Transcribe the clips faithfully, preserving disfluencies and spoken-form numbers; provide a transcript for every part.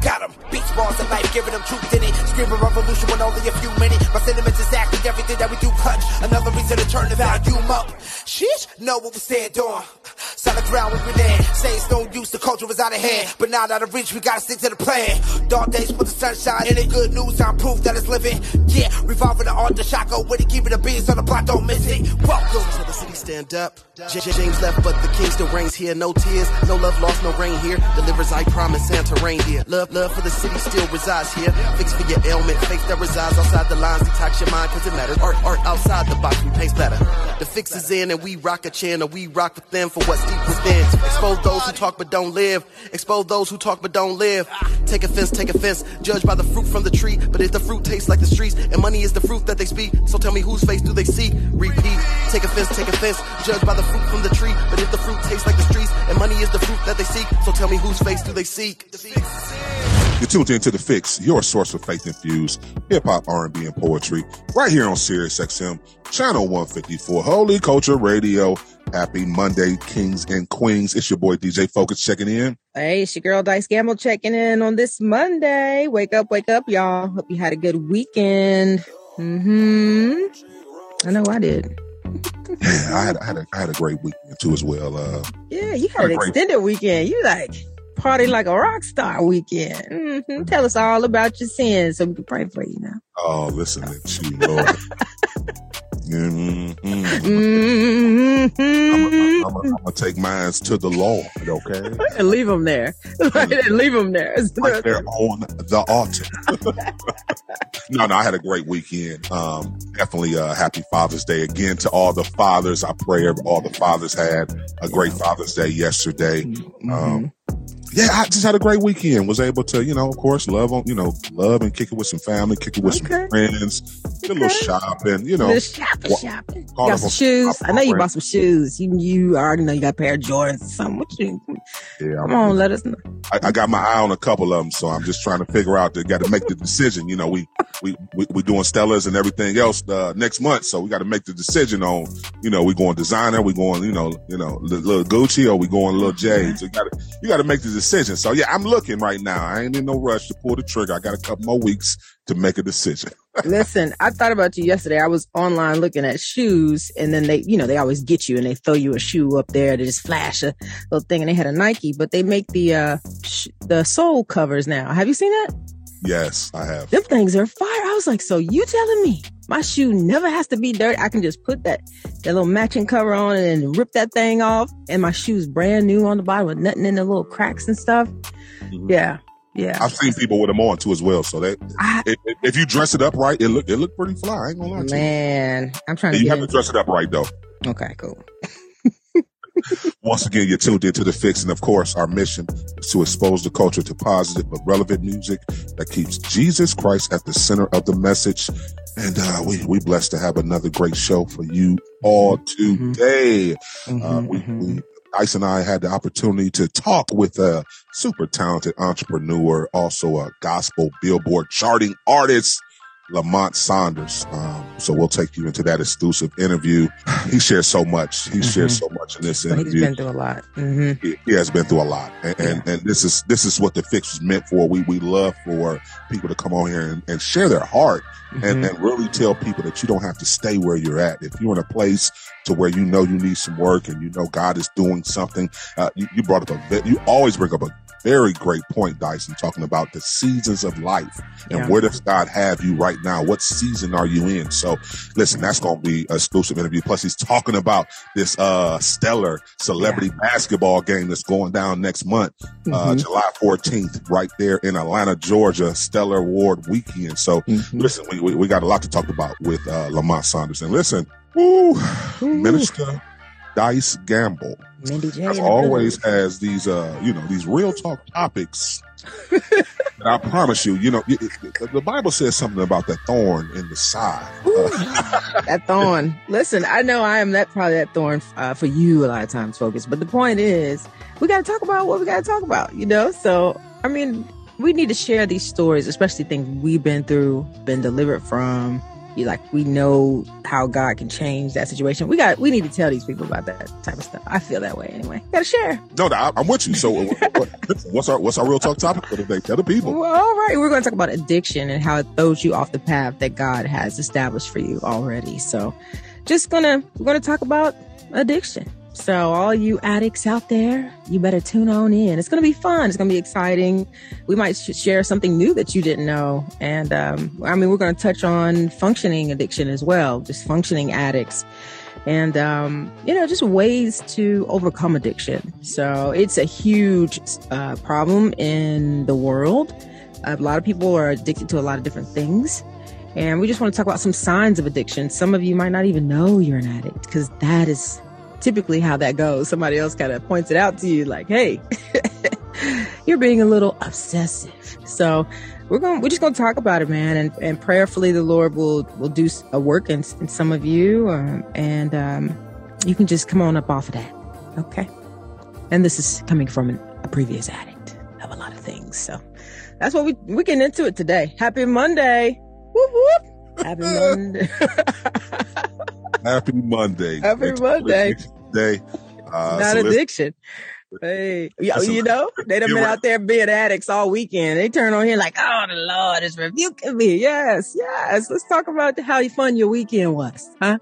Got them, beach balls and life, giving them truth in it. Screaming revolution when only a few minutes. My sentiments exactly everything that we do clutch. Another reason to turn the volume up. Shit, know what we stand on. Solid ground we've been in. Say it's no use, the culture is out of hand. But now out of reach, we gotta stick to the plan. Dark days put the sunshine in it. Good news, I'm proof that it's living. Yeah, revolving the art, the shotgun with it. Keeping the beans on the block, don't miss it. Welcome to the city, stand up. James left, but the king still reigns here. No tears, no love lost, no rain here. Delivers, I promise, Santa rain here. Love Love for the city still resides here. Fix for your ailment, faith that resides outside the lines. Detox your mind, cause it matters. Art, art outside the box, we paint better. The fix is in and we rock a channel. We rock with them for what's deep within. Expose those who talk but don't live. Expose those who talk but don't live. Take offense, take offense. Judge by the fruit from the tree. But if the fruit tastes like the streets, and money is the fruit that they speak, so tell me whose face do they seek? Repeat. Take offense, take offense. Judge by the fruit from the tree. But if the fruit tastes like the streets, and money is the fruit that they seek, so tell me whose face do they seek? You're tuned in to The Fix, your source for faith-infused hip-hop, R and B, and poetry, right here on Sirius X M, channel one fifty-four, Holy Culture Radio. Happy Monday, kings and queens. It's your boy, D J Focus, checking in. Hey, it's your girl, Dice Gamble, checking in on this Monday. Wake up, wake up, y'all. Hope you had a good weekend. Mm-hmm. I know I did. Yeah, I had, I, had a, I had a great weekend, too, as well. Uh, yeah, you had, had an extended great- weekend. You like... Party like a rock star weekend. Mm-hmm. Tell us all about your sins so we can pray for you now. Oh, listen to you, Lord. Mm-hmm. Mm-hmm. I'm going to take mine to the Lord, okay? And leave them there. And leave them there. Right there on the altar. no, no, I had a great weekend. Um, definitely uh, happy Father's Day again to all the fathers. I pray all the fathers had a great Father's Day yesterday. Mm-hmm. Um, Yeah, I just had a great weekend. Was able to, you know, of course, love on, you know, love and kick it with some family, kick it with okay. some friends, okay. did a little shopping, you know. A little shopping, shopping. Got some shoes. Shopping. I know you bought some shoes. You, you already know you got a pair of Jordans or something. What you? Yeah, come I'm, on, let us know. I, I got my eye on a couple of them, so I'm just trying to figure out. That got to make the decision. You know, we we we we doing Stellar's and everything else uh, next month, so we got to make the decision on. You know, we going designer, we going, you know, you know, little Gucci, or we going little Jade. So you got to you got to make the decision. Decision. So yeah, I'm looking right now. I ain't in no rush to pull the trigger. I got a couple more weeks to make a decision. Listen, I thought about you yesterday. I was online looking at shoes, and then they, you know, they always get you and they throw you a shoe up there to just flash a little thing. And they had a Nike, but they make the uh sh- the sole covers now. Have you seen that? Yes, I have. Them things are fire. I was like, so you telling me my shoe never has to be dirty? I can just put that, that little matching cover on and then rip that thing off, and my shoe's brand new on the bottom with nothing in the little cracks and stuff. Mm-hmm. Yeah, yeah. I've seen people with them on too as well. So that I, if, if you dress it up right, it look it look pretty fly. I ain't gonna lie to you. Man, I'm trying to. You have to dress it up right though. Okay, cool. Once again, you're tuned into The Fix, and of course, our mission is to expose the culture to positive but relevant music that keeps Jesus Christ at the center of the message. And uh, we we blessed to have another great show for you all today. Mm-hmm. Uh, we, we, Ice and I had the opportunity to talk with a super talented entrepreneur, also a gospel Billboard charting artist, Lamont Sanders. Um, so we'll take you into that exclusive interview. He shares so much. He mm-hmm. shares so much in this interview. He's been through a lot. Mm-hmm. He, he has been through a lot. And, yeah. and and this is this is what The Fix is meant for. We we love for people to come on here and, and share their heart mm-hmm. and, and really tell people that you don't have to stay where you're at. If you're in a place to where you know you need some work and you know God is doing something, uh, you, you brought up a, you always bring up a very great point, Dyson, talking about the seasons of life and yeah. where does God have you right now? What season are you in? So listen, that's going to be an exclusive interview. Plus he's talking about this uh, stellar celebrity yeah. basketball game that's going down next month, mm-hmm. uh, July fourteenth, right there in Atlanta, Georgia, Stellar Award weekend. So mm-hmm. listen, we, we, we got a lot to talk about with uh, Lamont Sanders. And listen, woo, Ooh. Minister Dice Gamble, as always, has these, uh, you know, these real talk topics But I promise you, you know, it, it, the Bible says something about that thorn in the side. Ooh, that thorn. Listen, I know I am that probably that thorn uh, for you a lot of times, Focus. But the point is, we got to talk about what we got to talk about, you know? So, I mean, we need to share these stories, especially things we've been through, been delivered from. You like, we know how God can change that situation. We got, we need to tell these people about that type of stuff. I feel that way anyway. Gotta share. No, no, I'm with you. So, what, what's our what's our real talk topic for today? Tell the people. Well, all right, we're going to talk about addiction and how it throws you off the path that God has established for you already. So, just gonna we're gonna talk about addiction. So, all you addicts out there, you better tune on in. It's going to be fun. It's going to be exciting. We might sh- share something new that you didn't know. And um, I mean, we're going to touch on functioning addiction as well, just functioning addicts and, um, you know, just ways to overcome addiction. So it's a huge uh, problem in the world. A lot of people are addicted to a lot of different things. And we just want to talk about some signs of addiction. Some of you might not even know you're an addict because that is typically how that goes. Somebody else kind of points it out to you like, hey, you're being a little obsessive. So we're going, we're just going to talk about it, man. And, and prayerfully, the Lord will, will do a work in, in some of you. Um, and um, you can just come on up off of that. Okay. And this is coming from an, a previous addict of a lot of things. So that's what we, we're getting into it today. Happy Monday. Whoop, whoop. Happy Monday. Happy Monday. Happy Next Monday. Day. Uh, Not so addiction. Hey, yo, you know, they done been out there being addicts all weekend. They turn on here like, oh, the Lord is rebuking me. Yes, yes. Let's talk about how fun your weekend was, huh?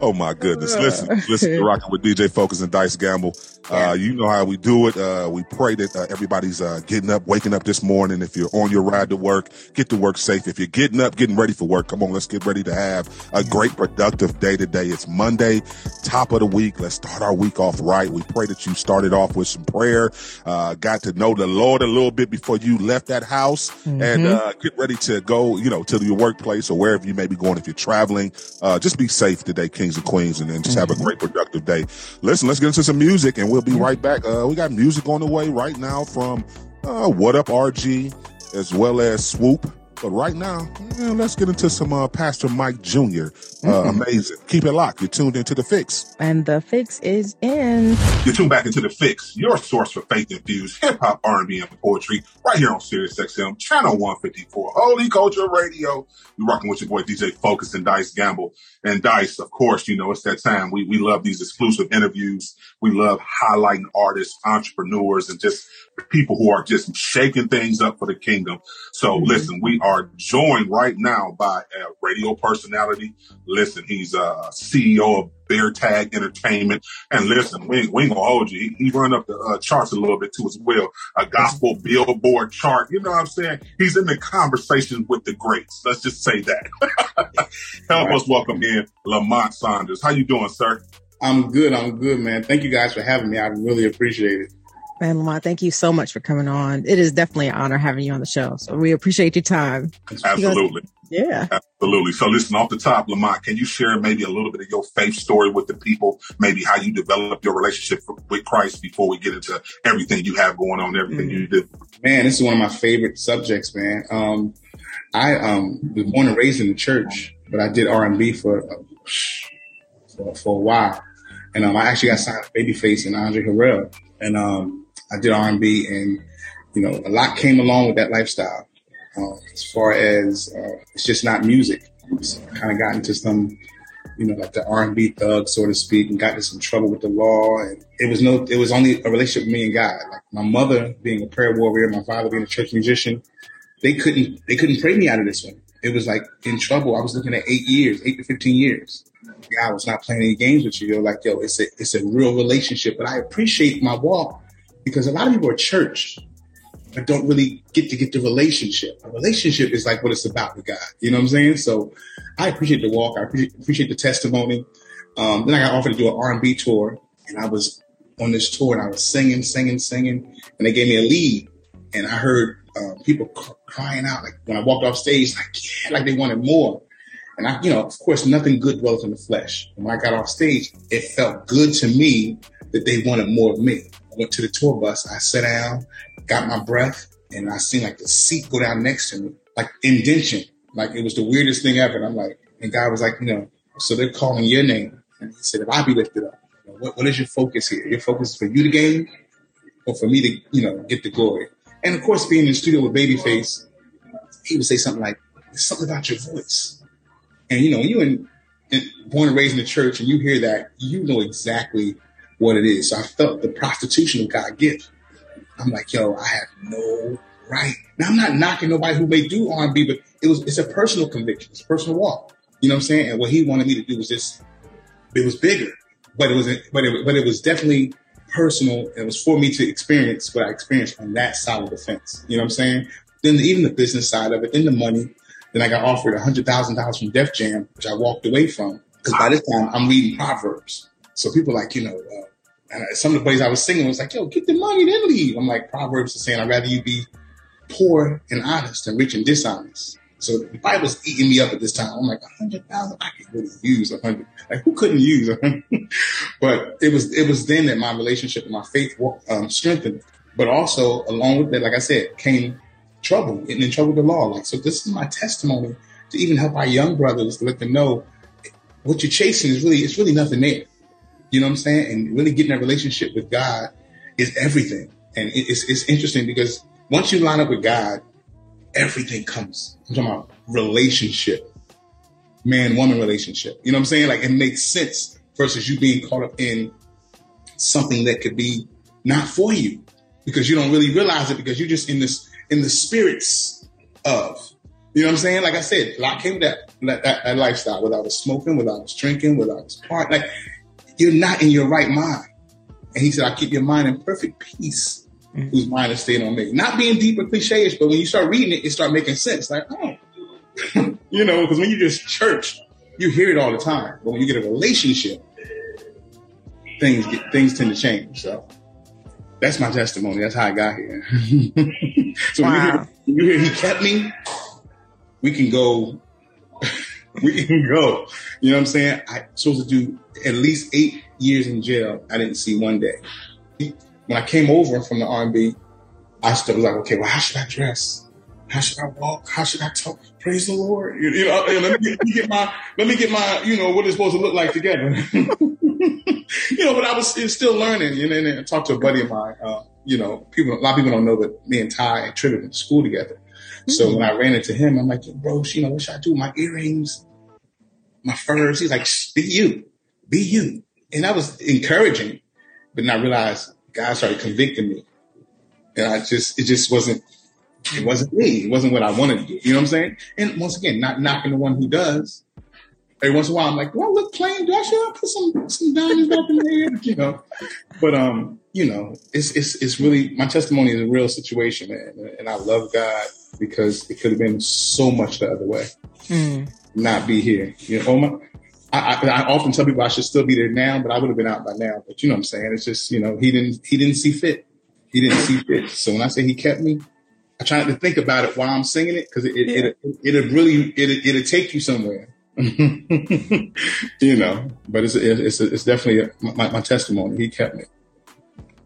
Oh, my goodness. Listen, listen to Rocking with D J Focus and Dice Gamble. Uh, you know how we do it. Uh, we pray that uh, everybody's uh, getting up, waking up this morning. If you're on your ride to work, get to work safe. If you're getting up, getting ready for work, come on, let's get ready to have a great, productive day today. It's Monday, top of the week. Let's start our week off right. We pray that you started off with some prayer, uh, got to know the Lord a little bit before you left that house, mm-hmm. and uh, get ready to go, you know, to your workplace or wherever you may be going. If you're traveling, uh, just be safe today, King. And queens, and then just have a great productive day. Listen, let's get into some music and we'll be right back. Uh, we got music on the way right now from uh, What Up R G as well as Swoop. But right now, yeah, let's get into some uh, Pastor Mike Junior Uh, mm-hmm. Amazing. Keep it locked. You're tuned into The Fix. And The Fix is in. You're tuned back into The Fix, your source for faith-infused hip-hop, R and B, and poetry, right here on Sirius X M, Channel one fifty-four, Holy Culture Radio. We're rocking with your boy, D J Focus and Dice Gamble. And Dice, of course, you know, it's that time. We, we love these exclusive interviews. We love highlighting artists, entrepreneurs, and just people who are just shaking things up for the kingdom. So, mm-hmm. listen, we are... are joined right now by a radio personality. Listen, he's a uh, C E O of Bear Tag Entertainment. And listen, we ain't, we ain't gonna hold you. He, he run up the uh, charts a little bit too as well. A gospel billboard chart. You know what I'm saying? He's in the conversation with the greats. Let's just say that. Help right. us welcome in Lamont Sanders. How you doing, sir? I'm good. I'm good, man. Thank you guys for having me. I really appreciate it. Man, Lamont, thank you so much for coming on. It is definitely an honor having you on the show. So we appreciate your time. Absolutely. Because, yeah. Absolutely. So listen, off the top, Lamont, can you share maybe a little bit of your faith story with the people? Maybe how you developed your relationship with Christ before we get into everything you have going on, everything mm-hmm. you do. Man, this is one of my favorite subjects, man. Um, I um, was born and raised in the church, but I did R and B for, uh, for, for a while. And um, I actually got signed to Babyface and Andre Harrell. And um, I did R and B, and you know, a lot came along with that lifestyle. Uh, as far as uh, it's just not music, so I kind of got into some, you know, like the R and B thug, so to speak, and got into some trouble with the law. And it was no, it was only a relationship with me and God. Like my mother being a prayer warrior, my father being a church musician, they couldn't, they couldn't pray me out of this one. It was like in trouble. I was looking at eight years, eight to fifteen years. God was not playing any games with you. You're like, yo, it's a it's a real relationship. But I appreciate my walk because a lot of people are church, but don't really get to get the relationship. A relationship is like what it's about with God. You know what I'm saying? So I appreciate the walk. I appreciate the testimony. Um, then I got offered to do an R and B tour, and I was on this tour, and I was singing, singing, singing, and they gave me a lead, and I heard uh, people crying out. Like when I walked off stage, like yeah, like they wanted more. And I, you know, of course, nothing good dwells in the flesh. When I got off stage, it felt good to me that they wanted more of me. I went to the tour bus. I sat down got my breath, and I seen like the seat go down next to me, like indentation. Like it was the weirdest thing ever. And I'm like, and God was like, you know, so they're calling your name. And he said, if I be lifted up, you know, what, what is your focus here? Your focus is for you to gain or for me to, you know, get the glory. And of course, being in the studio with Babyface, he would say something like, there's something about your voice. And, you know, when you in, in born and raised in the church and you hear that, you know exactly what it is. So I felt the prostitution of God's gift. I'm like, yo, I have no right. Now, I'm not knocking nobody who may do R and B, but it was it's a personal conviction. It's a personal walk. You know what I'm saying? And what he wanted me to do was just, it was bigger, but it was but it, but it was definitely personal. It was for me to experience what I experienced on that side of the fence. You know what I'm saying? Then the, even the business side of it, then the money. Then I got offered one hundred thousand dollars from Def Jam, which I walked away from. Because by this time, I'm reading Proverbs. So people like, you know, uh, and some of the plays I was singing was like, yo, get the money, then leave. I'm like, Proverbs is saying, I'd rather you be poor and honest than rich and dishonest. So the Bible's eating me up at this time. I'm like, one hundred thousand dollars? I could really use one hundred thousand dollars. Like, who couldn't use one hundred thousand dollars? But it was it was then that my relationship and my faith um, strengthened. But also, along with that, like I said, came trouble, getting in trouble with the law. Like, so this is my testimony to even help our young brothers, to let them know what you're chasing is really, it's really nothing there. You know what I'm saying? And really getting that relationship with God is everything. And it's it's interesting because once you line up with God, everything comes. I'm talking about relationship, man-woman relationship. You know what I'm saying? Like, it makes sense versus you being caught up in something that could be not for you because you don't really realize it because you're just in this, in the spirits of, you know what I'm saying? Like I said, I came to that, that, that lifestyle without us smoking, without us drinking, without us partying. Like, you're not in your right mind. And he said, I keep your mind in perfect peace, mm-hmm. whose mind is stayed on me. Not being deep or cliche-ish, but when you start reading it, it starts making sense. Like, oh, you know, because when you just church, you hear it all the time. But when you get a relationship, things get, things tend to change. So that's my testimony. That's how I got here. So wow. when, you hear, when you hear he kept me, we can go. We can go. You know what I'm saying? I supposed to do at least eight years in jail. I didn't see one day. When I came over from the R and B, I still was like, okay, well, how should I dress? How should I walk? How should I talk? Praise the Lord. You, you know, let me, let me get my, let me get my, you know, what it's supposed to look like together. You know, but I was, was still learning. And then I talked to a buddy of mine. Uh, you know, people, a lot of people don't know that me and Ty and Trigger went to school together. So when I ran into him, I'm like, yo, bro, you know, what should I do? My earrings, my furs. He's like, be you, be you. And that was encouraging. But then I realized God started convicting me. And I just, it just wasn't, it wasn't me. It wasn't what I wanted to do. You know what I'm saying? And once again, not knocking the one who does. Every once in a while, I'm like, do I look plain? Do I should put some, some diamonds up in there? You know? But, um, you know, it's, it's, it's really, my testimony is a real situation, man. And I love God. Because it could have been so much the other way, mm. not be here. You know, oh my, I, I, I often tell people I should still be there now, but I would have been out by now. But you know what I'm saying? It's just, you know, he didn't he didn't see fit. He didn't see fit. So when I say he kept me, I try not to think about it while I'm singing it because it it, yeah. it it it'll really it it'll take you somewhere. You know, but it's it's it's definitely a, my, my testimony. He kept me.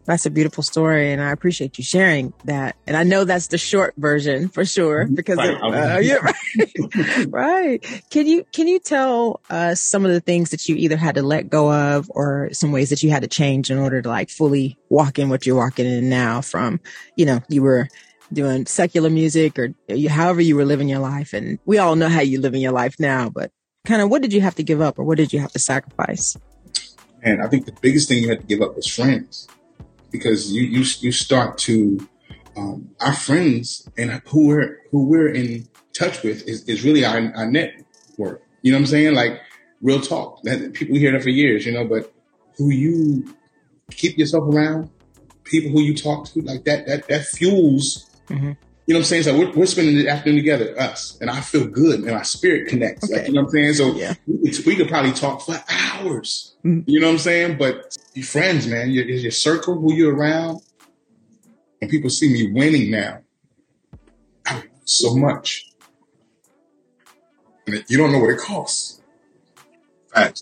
That's a beautiful story, and I appreciate you sharing that. And I know that's the short version for sure, because right, it, uh, yeah, right. Right? Can you can you tell us some of the things that you either had to let go of, or some ways that you had to change in order to like fully walk in what you're walking in now? From, you know, you were doing secular music, or you, however you were living your life, and we all know how you live in your life now. But kind of, what did you have to give up, or what did you have to sacrifice? And I think the biggest thing you had to give up was friends. Because you you you start to um, our friends and who we're who we're in touch with is, is really our, our network. You know what I'm saying? Like real talk. That people hear that for years, you know. But who you keep yourself around, people who you talk to, like that that that fuels. Mm-hmm. You know what I'm saying? So we're, we're spending the afternoon together, us, and I feel good, and our spirit connects. Okay. Like, you know what I'm saying? So yeah. we, could, we could probably talk for hours. Mm-hmm. You know what I'm saying? But your friends, man, your, your circle, who you're around, and people see me winning now, I, so much, and you don't know what it costs. Right.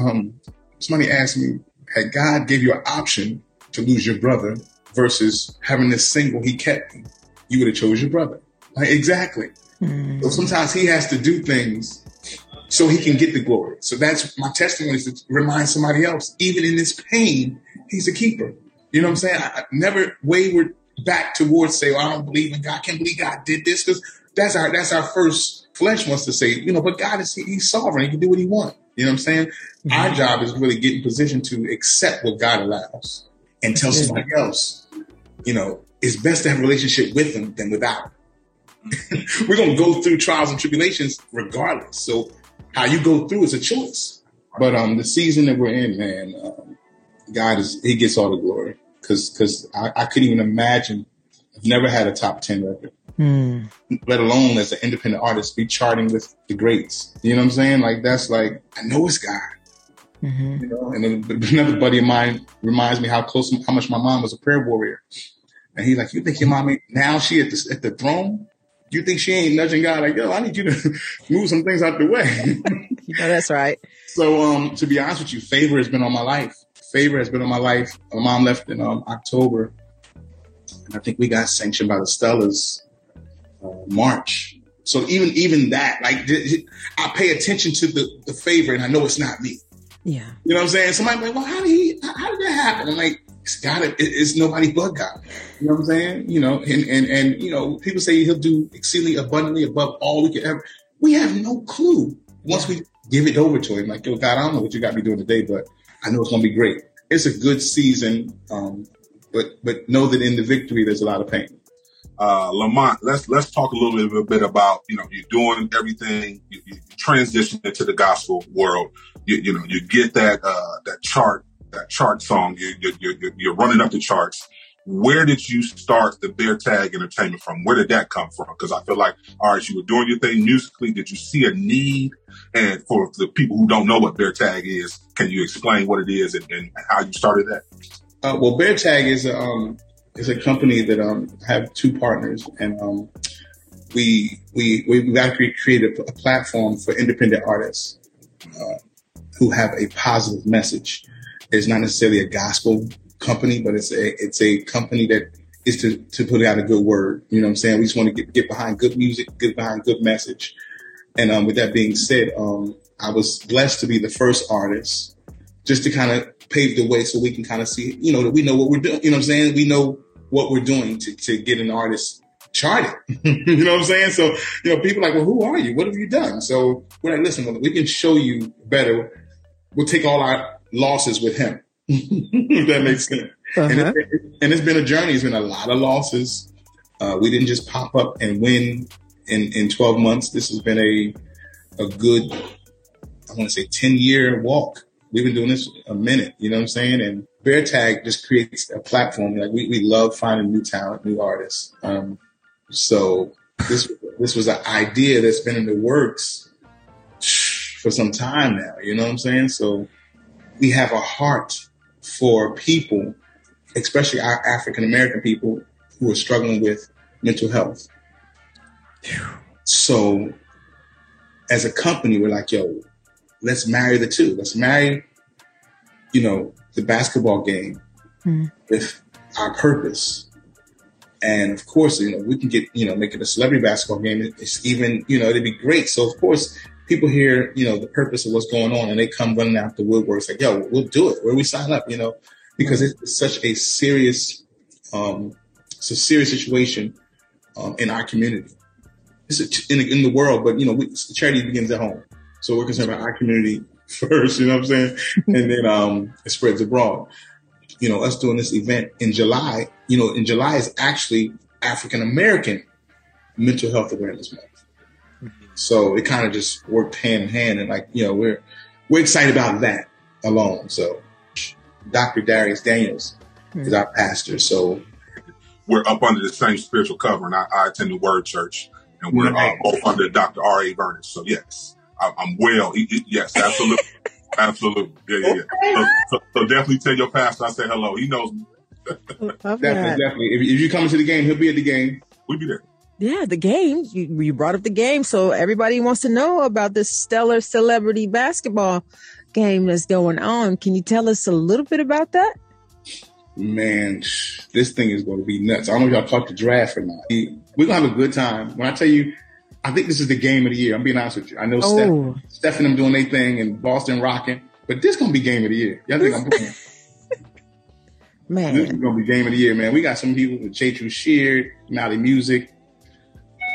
Um, somebody asked me, had God gave you an option to lose your brother versus having this single, he kept me. You would have chose your brother. Like, exactly. Mm. So sometimes he has to do things so he can get the glory. So that's my testimony, is to remind somebody else, even in this pain, he's a keeper. You know what I'm saying? I, I never wayward back towards say, well, I don't believe in God. I can't believe God did this. Because that's our, that's our first flesh wants to say, you know, but God is, he, he's sovereign. He can do what he wants. You know what I'm saying? Mm-hmm. Our job is really getting positioned to accept what God allows and tell mm-hmm. somebody else, you know, it's best to have a relationship with him than without. We're going to go through trials and tribulations regardless. So how you go through is a choice. But um, the season that we're in, man, um, God is, he gets all the glory. Because because I, I couldn't even imagine, I've never had a top ten record, mm. let alone as an independent artist, be charting with the greats. You know what I'm saying? Like, that's like, I know it's God. Mm-hmm. You know? And then another buddy of mine reminds me how close, how much my mom was a prayer warrior. And he's like, you think your mommy, now she at the, at the throne? You think she ain't nudging God like, yo, I need you to move some things out the way. You know, that's right. So um, to be honest with you, favor has been on my life. Favor has been on my life. My mom left in um, October. And I think we got sanctioned by the Stellars uh, March. So even even that, like, I pay attention to the, the favor, and I know it's not me. Yeah. You know what I'm saying? Somebody like, well, how did he, how did that happen? I'm like, it's got it. It's nobody but God. You know what I'm saying? You know, and, and, and, you know, people say he'll do exceedingly abundantly above all we could ever. We have no clue. Once we give it over to him, like, yo, God, I don't know what you got me doing today, but I know it's going to be great. It's a good season. Um, but, but know that in the victory, there's a lot of pain. Uh, Lamont, let's, let's talk a little, little bit about, you know, you're doing everything, you, you transition into the gospel world. You, you know, you get that, uh, that chart, that chart song, you, you, you, you're running up the charts. Where did you start the Bear Tag Entertainment from? Where did that come from? Because I feel like, all right, you were doing your thing musically. Did you see a need? And for the people who don't know what Bear Tag is, can you explain what it is and, and how you started that? Uh, well, Bear Tag is a, um, is a company that um, have two partners, and um, we we we've actually created a platform for independent artists uh, who have a positive message. It's not necessarily a gospel company, but it's a it's a company that is to, to put out a good word. You know what I'm saying? We just want to get, get behind good music, get behind good message. And um, with that being said, um, I was blessed to be the first artist just to kind of pave the way so we can kind of see, you know, that we know what we're doing. You know what I'm saying? We know what we're doing to, to get an artist charted. You know what I'm saying? So, you know, people are like, well, who are you? What have you done? So we're like, listen, we can show you better. We'll take all our losses with him. If that makes sense. Uh-huh. And, it's been, and it's been a journey. It's been a lot of losses. Uh, we didn't just pop up and win in, in twelve months. This has been a a good, I want to say, ten-year walk. We've been doing this a minute. You know what I'm saying? And Bear Tag just creates a platform. Like we, we love finding new talent, new artists. Um, so this this was an idea that's been in the works for some time now. You know what I'm saying? So we have a heart for people, especially our African-American people who are struggling with mental health. So as a company, we're like, yo, let's marry the two. Let's marry, you know, the basketball game mm. with our purpose. And of course, you know, we can get, you know, make it a celebrity basketball game. It's even, you know, it'd be great. So of course, people hear, you know, the purpose of what's going on, and they come running out the woodworks like, yo, we'll do it. Where we sign up, you know, because it's such a serious, um, it's a serious situation um, in our community. It's a, in, in the world, but, you know, we, charity begins at home. So we're concerned about our community first, you know what I'm saying? And then um, it spreads abroad. You know, us doing this event in July, you know, in July is actually African-American Mental Health Awareness Month. So it kind of just worked hand in hand, and like, you know, we're we're excited about that alone. So Doctor Darius Daniels mm. is our pastor. So we're up under the same spiritual covering. I, I attend the Word Church, and we're right. uh, both under Doctor R. A. Vernon. So yes, I, I'm well. He, he, yes, absolutely, absolutely. Yeah, yeah, yeah. So, so definitely tell your pastor I said hello. He knows me. Definitely, that. definitely. If, if you come to the game, he'll be at the game. We'll be there. Yeah, the game. You, you brought up the game. So everybody wants to know about this stellar celebrity basketball game that's going on. Can you tell us a little bit about that? man, this thing is going to be nuts. I don't know if y'all caught the draft or not. We're going to have a good time. When I tell you, I think this is the game of the year. I'm being honest with you. I know oh. Steph, Steph and them doing their thing and Boston rocking, but this is going to be game of the year. Y'all think I'm playing? Man. This is going to be game of the year, man. We got some people with Jay two Sheard, Mali Music.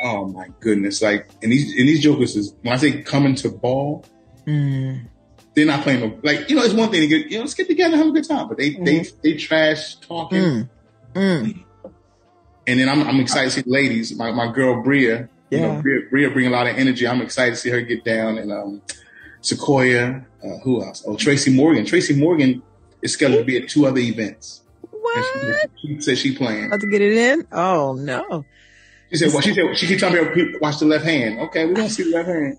Oh, my goodness. Like, and these and these jokers is, when I say coming to ball, mm. they're not playing. No, like, you know, it's one thing to get, you know, let's get together and have a good time. But they mm. they, they trash talking. Mm. Mm. And then I'm I'm excited to see the ladies. My my girl, Bria. Yeah. You know, Bria, Bria bring a lot of energy. I'm excited to see her get down. And um, Sequoia. Uh, who else? Oh, Tracy Morgan. Tracy Morgan is scheduled to be at two other events. What? She, she said she playing. About to get it in? Oh, no. She said, well, she said, she keeps trying to people, watch the left hand. Okay, we don't see the left hand.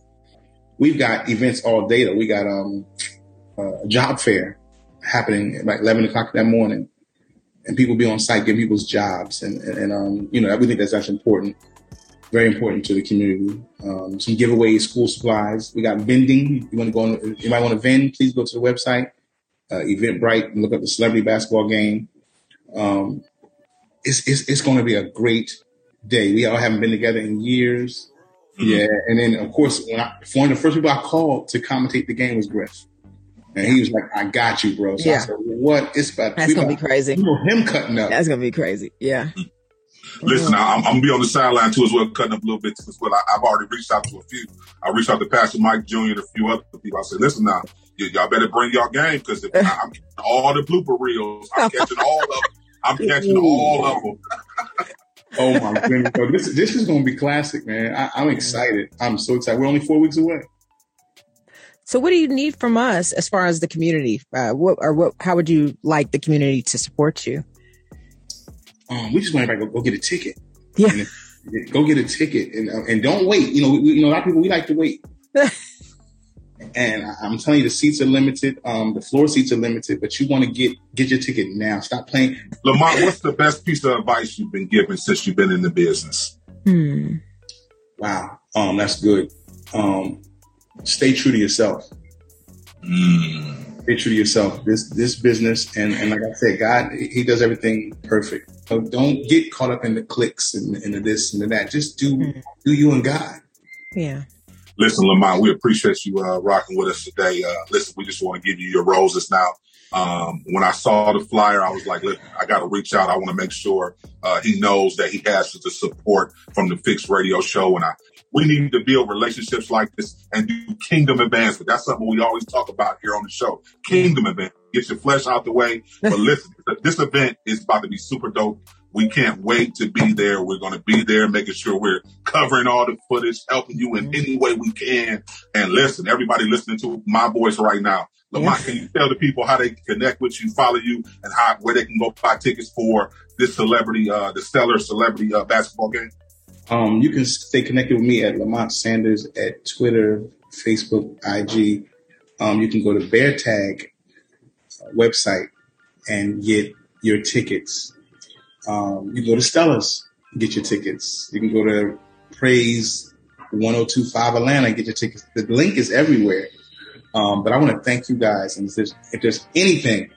We've got events all day, though. We got um, uh, a job fair happening at like eleven o'clock that morning. And people be on site, giving people's jobs. And, and, and um, you know, we think that's actually important. Very important to the community. Um, some giveaways, school supplies. We got vending. You want to go on, you might want to vend, please go to the website, uh, Eventbrite, and look up the celebrity basketball game. Um, it's, it's, it's going to be a great day. We all haven't been together in years. Mm-hmm. Yeah. And then, of course, when I, one of the first people I called to commentate the game was Grish. And he was like, I got you, bro. So yeah. I said, what? It's about, That's going to be crazy. You know, him cutting up. That's going to be crazy. Yeah. Listen, I'm, I'm going to be on the sideline too as well, cutting up a little bit as well. I, I've already reached out to a few. I reached out to Pastor Mike Junior and a few other people. I said, listen now, y- y'all better bring y'all game because I'm catching all the blooper reels. I'm catching all of them. I'm catching all of them. Oh my goodness! So this this is going to be classic, man. I, I'm excited. I'm so excited. We're only four weeks away. So, what do you need from us as far as the community? Uh, what or what? How would you like the community to support you? Um, we just want everybody to go, go get a ticket. Yeah, and if, go get a ticket and uh, and don't wait. You know, we, you know, a lot of people we like to wait. And I'm telling you, the seats are limited. Um, the floor seats are limited, but you want to get get your ticket now. Stop playing. Lamont, what's the best piece of advice you've been given since you've been in the business? Hmm. Wow. Um, that's good. Um, stay true to yourself. Mm. Stay true to yourself. This this business, and, and like I said, God, He does everything perfect. So don't get caught up in the clicks and, and the this and the that. Just do mm. do you and God. Yeah. Listen, Lamont, we appreciate you uh, rocking with us today. Uh, listen, we just want to give you your roses now. Um, when I saw the flyer, I was like, listen, I got to reach out. I want to make sure uh, he knows that he has the support from the Fixed Radio Show. And I, we need to build relationships like this and do kingdom advancement. That's something we always talk about here on the show. Kingdom advancement. Get your flesh out the way. But listen, this event is about to be super dope. We can't wait to be there. We're going to be there, making sure we're covering all the footage, helping you in any way we can. And listen, everybody listening to my voice right now, Lamont, yes. Can you tell the people how they connect with you, follow you, and how where they can go buy tickets for this celebrity, uh, the Stellar Celebrity uh, Basketball Game? Um, you can stay connected with me at Lamont Sanders at Twitter, Facebook, I G. Um, you can go to Bear Tag website and get your tickets. Um, you can go to Stella's, get your tickets. You can go to Praise ten twenty-five Atlanta, get your tickets. The link is everywhere. Um, but I want to thank you guys. And if there's, if there's anything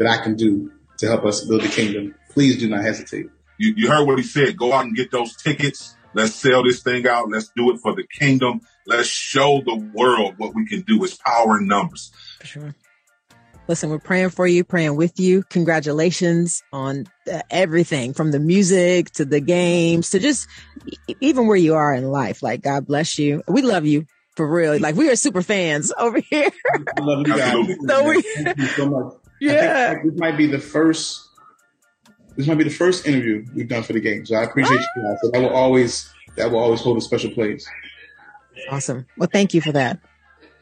that I can do to help us build the kingdom, please do not hesitate. You, you heard what he said. Go out and get those tickets. Let's sell this thing out. Let's do it for the kingdom. Let's show the world what we can do. It's power in numbers. For sure. Listen, we're praying for you, praying with you. Congratulations on uh, everything from the music to the games to just e- even where you are in life. Like, God bless you. We love you for real. Like, we are super fans over here. I love you guys. So we, Thank you so much. Yeah. I think this might be the first, this might be the first interview we've done for the game. So I appreciate oh. you guys. So that will always, that will always hold a special place. Awesome. Well, thank you for that.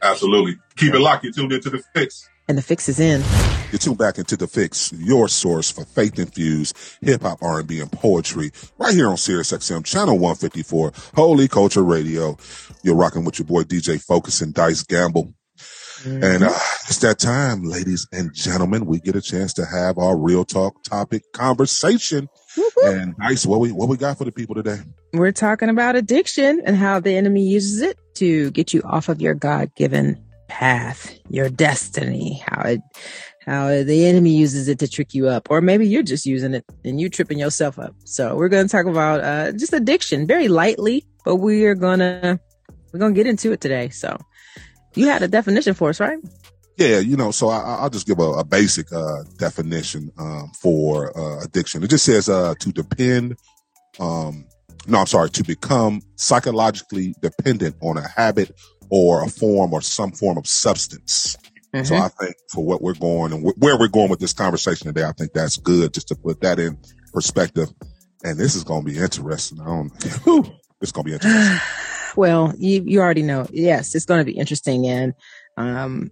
Absolutely. Keep it locked. You're tuned into The Fix. And The Fix is in. You're tuned back into The Fix, your source for faith-infused hip-hop, R and B, and poetry, right here on Sirius X M, Channel one fifty-four, Holy Culture Radio. You're rocking with your boy, D J Focus and Dice Gamble. Mm-hmm. And uh, it's that time, ladies and gentlemen. We get a chance to have our real talk topic conversation. Woo-hoo. And Dice, what we, what we got for the people today? We're talking about addiction and how the enemy uses it to get you off of your God-given path, your destiny, how it how the enemy uses it to trick you up, or maybe you're just using it and you tripping yourself up. So we're going to talk about uh, just addiction very lightly, but we are gonna we're gonna get into it today. So you had a definition for us, right? Yeah, you know, so I, I'll just give a, a basic uh, definition um, for uh, addiction. It just says uh, to depend. Um, no, I'm sorry, to become psychologically dependent on a habit or a form or some form of substance. Mm-hmm. So I think for what we're going and wh- where we're going with this conversation today, I think that's good just to put that in perspective. And this is going to be interesting. I don't, whew, it's going to be interesting. Well, you, you already know. Yes, it's going to be interesting. And um,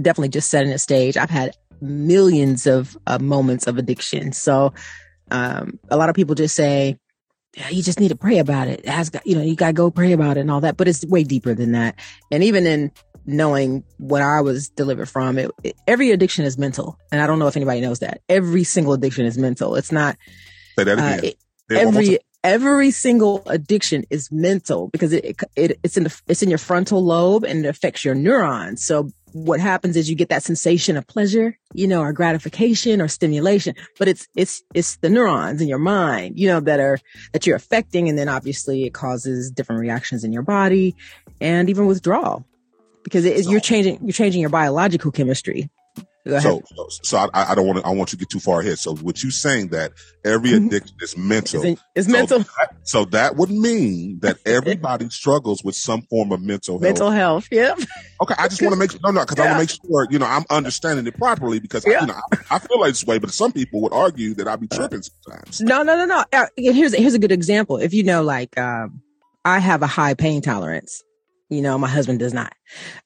definitely just setting the stage. I've had millions of uh, moments of addiction. So um, a lot of people just say, you just need to pray about it. Ask, you know, you got to go pray about it and all that. But it's way deeper than that. And even in knowing what I was delivered from, it, it, every addiction is mental. And I don't know if anybody knows that. Every single addiction is mental. It's not. Say that again. Uh, it, every every single addiction is mental because it, it it's in the, it's in your frontal lobe and it affects your neurons. So what happens is you get that sensation of pleasure, you know, or gratification or stimulation, but it's, it's, it's the neurons in your mind, you know, that are, that you're affecting. And then obviously it causes different reactions in your body and even withdrawal because it, so, you're changing, you're changing your biological chemistry. So, so, so I, I don't want to, I want you to get too far ahead. So what you're saying that every addiction is mental, it's, in, it's so mental. That, so that would mean that everybody struggles with some form of mental health. Mental health. Yep. Okay. I just want to make sure, no, no, cause yeah. I want to make sure, you know, I'm understanding it properly because yeah. I, you know, I, I feel like this way, but some people would argue that I'd be tripping sometimes. No, no, no, no. Uh, here's, here's a good example. If you know, like, um, I have a high pain tolerance, you know, my husband does not,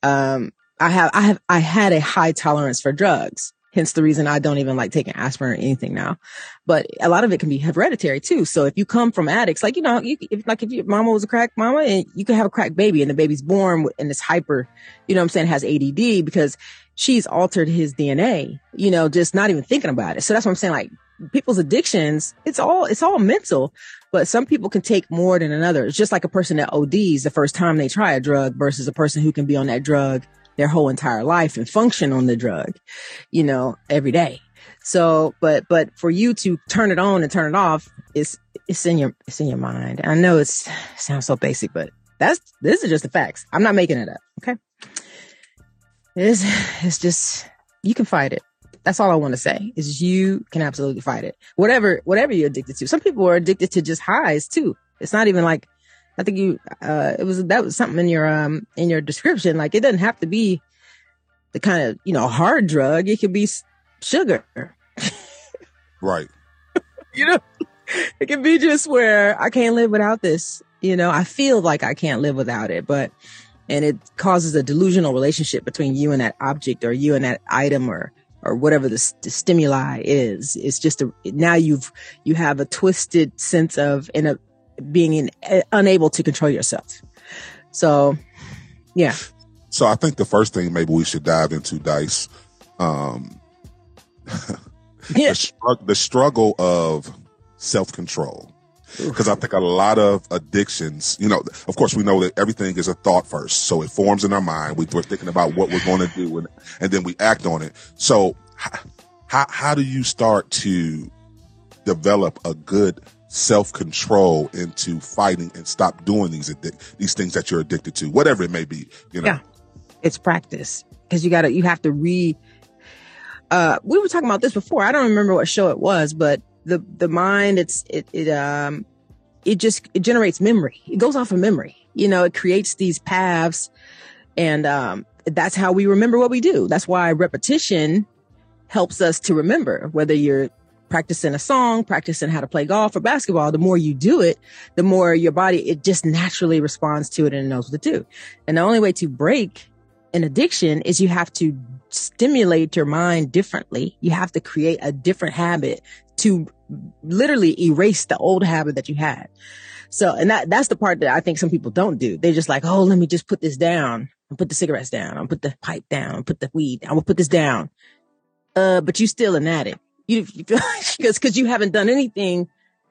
um, I have, I have, I had a high tolerance for drugs, hence the reason I don't even like taking aspirin or anything now. But a lot of it can be hereditary too. So if you come from addicts, like, you know, you, if, like if your mama was a crack mama and you can have a crack baby and the baby's born with, and it's hyper, you know what I'm saying, has A D D because she's altered his D N A, you know, just not even thinking about it. So that's what I'm saying. Like people's addictions, it's all, it's all mental, but some people can take more than another. It's just like a person that O Ds the first time they try a drug versus a person who can be on that drug their whole entire life and function on the drug, you know, every day. So, but, but for you to turn it on and turn it off, it's, it's in your, it's in your mind. I know it's, it sounds so basic, but that's, this is just the facts. I'm not making it up. Okay. It's, it's just, you can fight it. That's all I want to say is you can absolutely fight it. Whatever, whatever you're addicted to. Some people are addicted to just highs too. It's not even like, I think you, uh, it was, that was something in your, um, in your description. Like it doesn't have to be the kind of, you know, hard drug. It could be sugar. Right. You know, it can be just where I can't live without this. You know, I feel like I can't live without it, but, and it causes a delusional relationship between you and that object or you and that item or, or whatever the, st- the stimuli is. It's just a, now you've, you have a twisted sense of, in a, being in, uh, unable to control yourself. So, yeah. So I think the first thing maybe we should dive into, Dice, um, yeah. the, strug- the struggle of self-control. Because I think a lot of addictions, you know, of course, we know that everything is a thought first. So it forms in our mind. We, we're thinking about what we're going to do and, and then we act on it. So h- how, how do you start to develop a good self-control into fighting and stop doing these addic- these things that you're addicted to, whatever it may be, you know? Yeah. It's practice because you gotta, you have to re, uh, we were talking about this before. I don't remember what show it was, but the, the mind, it's, it, it, um, it just, it generates memory. It goes off of memory, you know, it creates these paths and, um, that's how we remember what we do. That's why repetition helps us to remember, whether you're practicing a song, practicing how to play golf or basketball, the more you do it, the more your body, it just naturally responds to it and knows what to do. And the only way to break an addiction is you have to stimulate your mind differently. You have to create a different habit to literally erase the old habit that you had. So, and that, that's the part that I think some people don't do. They're just like, oh, let me just put this down and put the cigarettes down. I'll put the pipe down, put the weed down, I'll put this down. Uh, but you still an addict. You feel because because you haven't done anything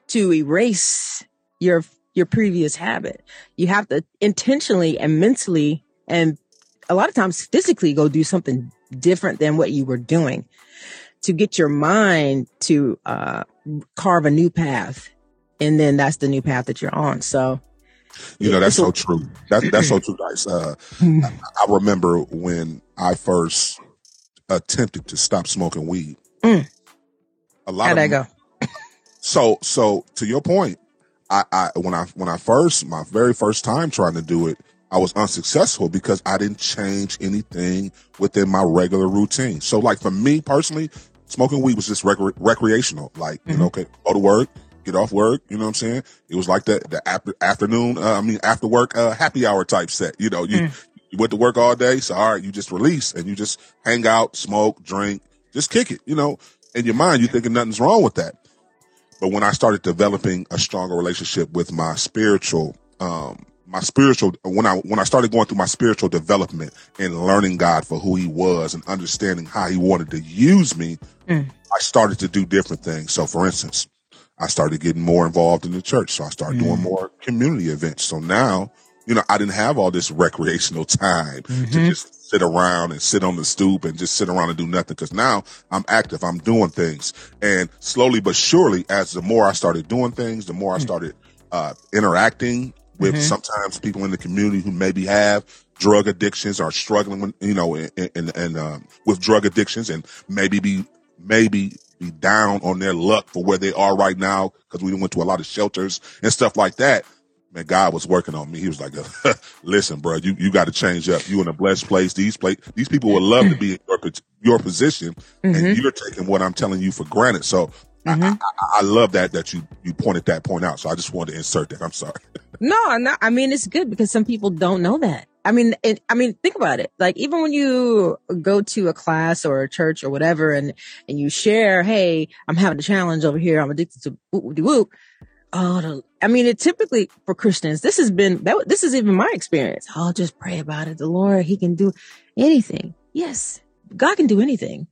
to erase your your previous habit. You have to intentionally and mentally and a lot of times physically go do something different than what you were doing, to get your mind to uh, carve a new path. And then that's the new path that you're on. So, you know, that's so true. That, that's so true, Dice. Uh, I, I remember when I first attempted to stop smoking weed. Mm. A lot How'd of I go? So, so to your point, I, I when I when I first my very first time trying to do it, I was unsuccessful because I didn't change anything within my regular routine. So, like for me personally, smoking weed was just rec- recreational. Like, mm-hmm. you know, okay, go to work, get off work. You know what I'm saying? It was like the the ap- afternoon. Uh, I mean, after work, uh, happy hour type set. You know, you mm. you went to work all day, so all right, you just release and you just hang out, smoke, drink, just kick it. You know, in your mind, you thinking nothing's wrong with that. But when I started developing a stronger relationship with my spiritual, um, my spiritual, when I, when I started going through my spiritual development and learning God for who he was and understanding how he wanted to use me, mm. I started to do different things. So for instance, I started getting more involved in the church. So I started mm. doing more community events. So now, you know, I didn't have all this recreational time mm-hmm. to just sit around and sit on the stoop and just sit around and do nothing. Cause now I'm active. I'm doing things. And slowly but surely, as the more I started doing things, the more mm-hmm. I started uh, interacting with mm-hmm. sometimes people in the community who maybe have drug addictions or struggling with, you know, and, and, and um, with drug addictions and maybe be, maybe be down on their luck for where they are right now. Cause we went to a lot of shelters and stuff like that. Man, God was working on me. He was like, listen, bro, you, you got to change up. You in a blessed place. These place, these people would love to be in your, your position mm-hmm. and you're taking what I'm telling you for granted. So mm-hmm. I, I, I love that, that you, you pointed that point out. So I just wanted to insert that. I'm sorry. No, no, I mean, it's good because some people don't know that. I mean, it, I mean, think about it. Like even when you go to a class or a church or whatever and, and you share, hey, I'm having a challenge over here. I'm addicted to whoop-de-whoop. Oh, I mean, it typically for Christians, this has been, that, this is even my experience. I'll just pray about it. The Lord, he can do anything. Yes, God can do anything.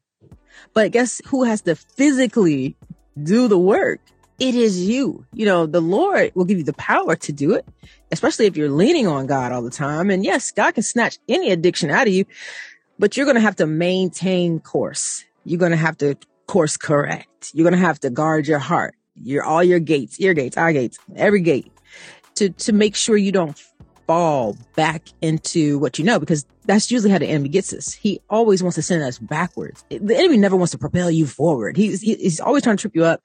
But guess who has to physically do the work? It is you. You know, the Lord will give you the power to do it, especially if you're leaning on God all the time. And yes, God can snatch any addiction out of you, but you're going to have to maintain course. You're going to have to course correct. You're going to have to guard your heart. Your all your gates, ear gates, eye gates, every gate to, to make sure you don't fall back into what you know, because that's usually how the enemy gets us. He always wants to send us backwards. The enemy never wants to propel you forward. He's, he, he's always trying to trip you up.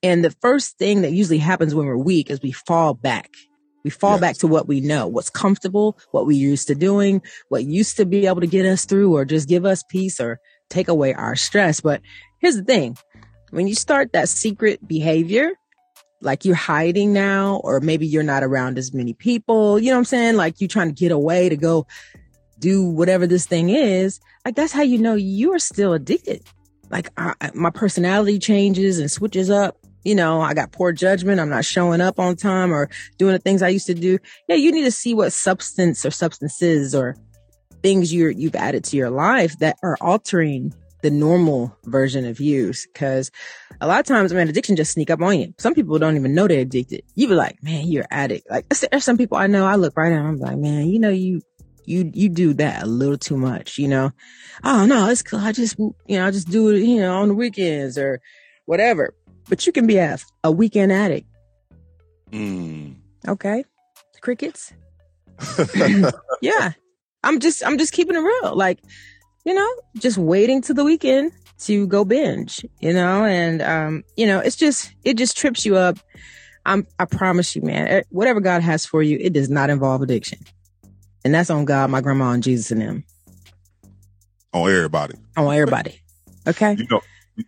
And the first thing that usually happens when we're weak is we fall back. We fall yes. back to what we know, what's comfortable, what we used to doing, what used to be able to get us through or just give us peace or take away our stress. But here's the thing. When you start that secret behavior, like you're hiding now, or maybe you're not around as many people, you know what I'm saying? Like you're trying to get away to go do whatever this thing is. Like that's how you know you are still addicted. Like I, my personality changes and switches up. You know, I got poor judgment. I'm not showing up on time or doing the things I used to do. Yeah, you need to see what substance or substances or things you're, you've added to your life that are altering the normal version of use. Cause a lot of times, man, addiction just sneak up on you. Some people don't even know they're addicted. You be like, man, you're an addict. Like there's some people I know, I look right at them, I'm like, man, you know, you, you, you do that a little too much, you know? Oh no, it's cool. I just, you know, I just do it, you know, on the weekends or whatever, but you can be a, a weekend addict. Mm. Okay. Crickets. Yeah. I'm just, I'm just keeping it real. Like, you know, just waiting till the weekend to go binge, you know, and, um, you know, it's just, it just trips you up. I'm, I promise you, man, whatever God has for you, it does not involve addiction. And that's on God, my grandma and Jesus and them. On everybody. On everybody. Okay. You know,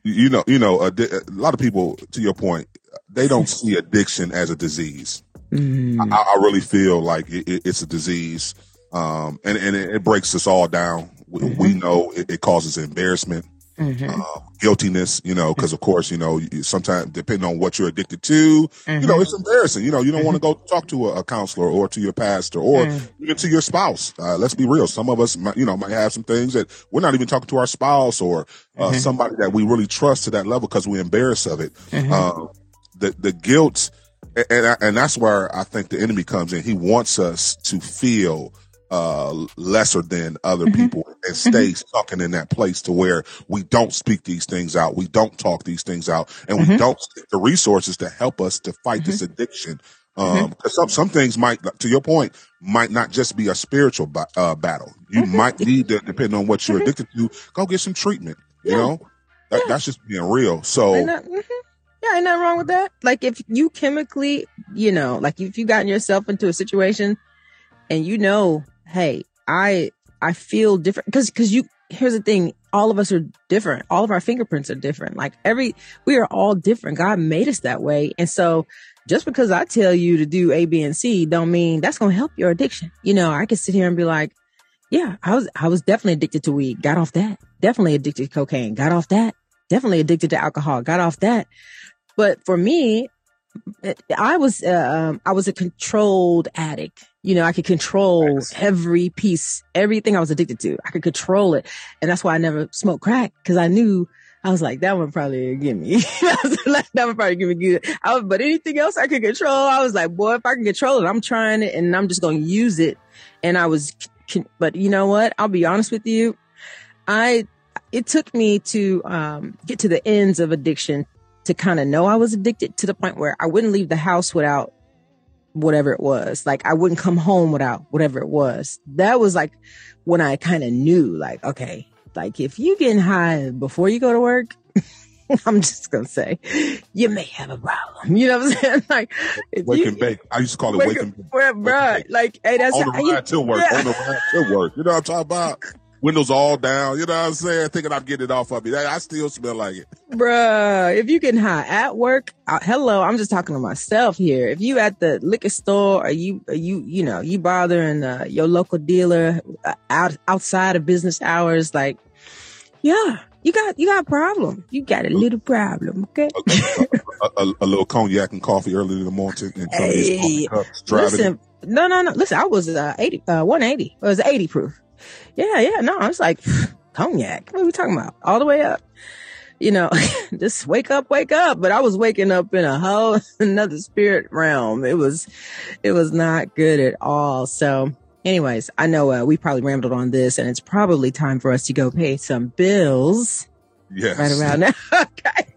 you know, you know, a, a lot of people, to your point, they don't see addiction as a disease. Mm. I, I really feel like it, it, it's a disease. Um, and, and it, it breaks us all down. Mm-hmm. We know it, it causes embarrassment, mm-hmm. uh, guiltiness, you know, because, of course, you know, sometimes depending on what you're addicted to, mm-hmm. you know, it's embarrassing. You know, you don't mm-hmm. want to go talk to a, a counselor or to your pastor or mm-hmm. even to your spouse. Uh, let's be real. Some of us, might, you know, might have some things that we're not even talking to our spouse or uh, mm-hmm. somebody that we really trust to that level because we're embarrassed of it. Mm-hmm. Uh, the, the guilt. And, and, I, and that's where I think the enemy comes in. He wants us to feel uh, lesser than other people mm-hmm. and stays stuck in that place to where we don't speak these things out. We don't talk these things out, and mm-hmm. we don't stick the resources to help us to fight mm-hmm. this addiction. Um, mm-hmm. some, some things might, to your point, might not just be a spiritual ba- uh, battle. You mm-hmm. might need to, depending on what you're mm-hmm. addicted to, go get some treatment, yeah. you know, that, yeah. that's just being real. So ain't not, mm-hmm. yeah, ain't nothing wrong with that. Like if you chemically, you know, like if you've gotten yourself into a situation and you know, hey, I, I feel different because, because you, here's the thing. All of us are different. All of our fingerprints are different. Like every, we are all different. God made us that way. And so just because I tell you to do A, B, and C don't mean that's going to help your addiction. You know, I could sit here and be like, yeah, I was, I was definitely addicted to weed. Got off that. Definitely addicted to cocaine. Got off that. Definitely addicted to alcohol. Got off that. But for me, I was, uh, I was a controlled addict. You know, I could control every piece, everything I was addicted to. I could control it. And that's why I never smoked crack, because I knew I was like, that one probably give me. I was like, that would probably give me good. I was, but anything else I could control, I was like, boy, if I can control it, I'm trying it and I'm just going to use it. And I was, but you know what? I'll be honest with you. I, it took me to um, get to the ends of addiction to kind of know I was addicted, to the point where I wouldn't leave the house without whatever it was. Like I wouldn't come home without whatever it was. That was like when I kind of knew, like, okay, like if you getting high before you go to work, I'm just going to say, you may have a problem. You know what I'm saying? Like, wake you, and bake. I used to call it wake, wake and bake. Well, bro, like, hey, that's on the ride you, to work. Yeah. On the ride to work. You know what I'm talking about? Windows all down. You know what I'm saying? Thinking I'm getting it off of me. I still smell like it. Bruh, if you getting high at work, uh, hello, I'm just talking to myself here. If you at the liquor store, or you, or you, you know, you bothering uh, your local dealer uh, out outside of business hours, like, yeah, you got, you got a problem. You got a little problem, okay? A, a, a, a little cognac and coffee early in the morning. And hey, listen, no, no, no. Listen, I was uh, eighty, uh, one eighty. It was eighty proof. Yeah, yeah. No, I was like, cognac. What are we talking about? All the way up. You know, just wake up, wake up. But I was waking up in a whole another spirit realm. It was, it was not good at all. So anyways, I know uh, we probably rambled on this, and it's probably time for us to go pay some bills. Yes. Right around now. Okay.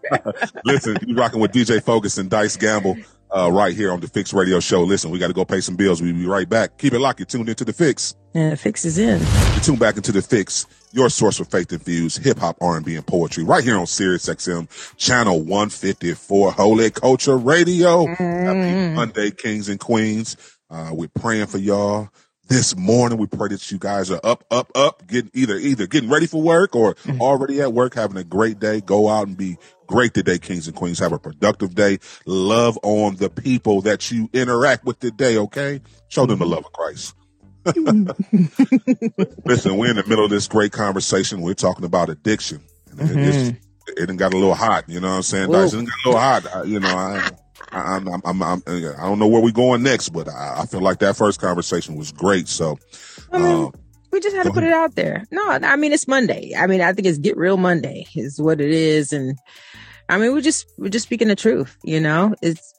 Listen, you're rocking with D J Focus and Dice Gamble uh, right here on The Fix Radio Show. Listen, we got to go pay some bills. We'll be right back. Keep it locked. You're tuned into The Fix. And The Fix is in. You're tuned back into The Fix, your source for faith-infused hip-hop, R and B, and poetry, right here on Sirius X M, channel one fifty-four, Holy Culture Radio. Mm. Happy Monday, kings and queens. Uh, we're praying for y'all. This morning, we pray that you guys are up, up, up, getting either, either getting ready for work or mm-hmm. already at work, having a great day. Go out and be great today, kings and queens. Have a productive day. Love on the people that you interact with today, okay? Show them the love of Christ. Listen, we're in the middle of this great conversation. We're talking about addiction. Mm-hmm. It, it done got a little hot, you know what I'm saying? Dice, it done got a little hot, I, you know, I... I'm, I'm, I'm, I'm, I don't know where we're going next, but I, I feel like that first conversation was great. So I mean, um, we just had to put it out there. No, I mean, it's Monday. I mean, I think it's Get Real Monday is what it is. And I mean, we're just, we're just speaking the truth. You know, it's,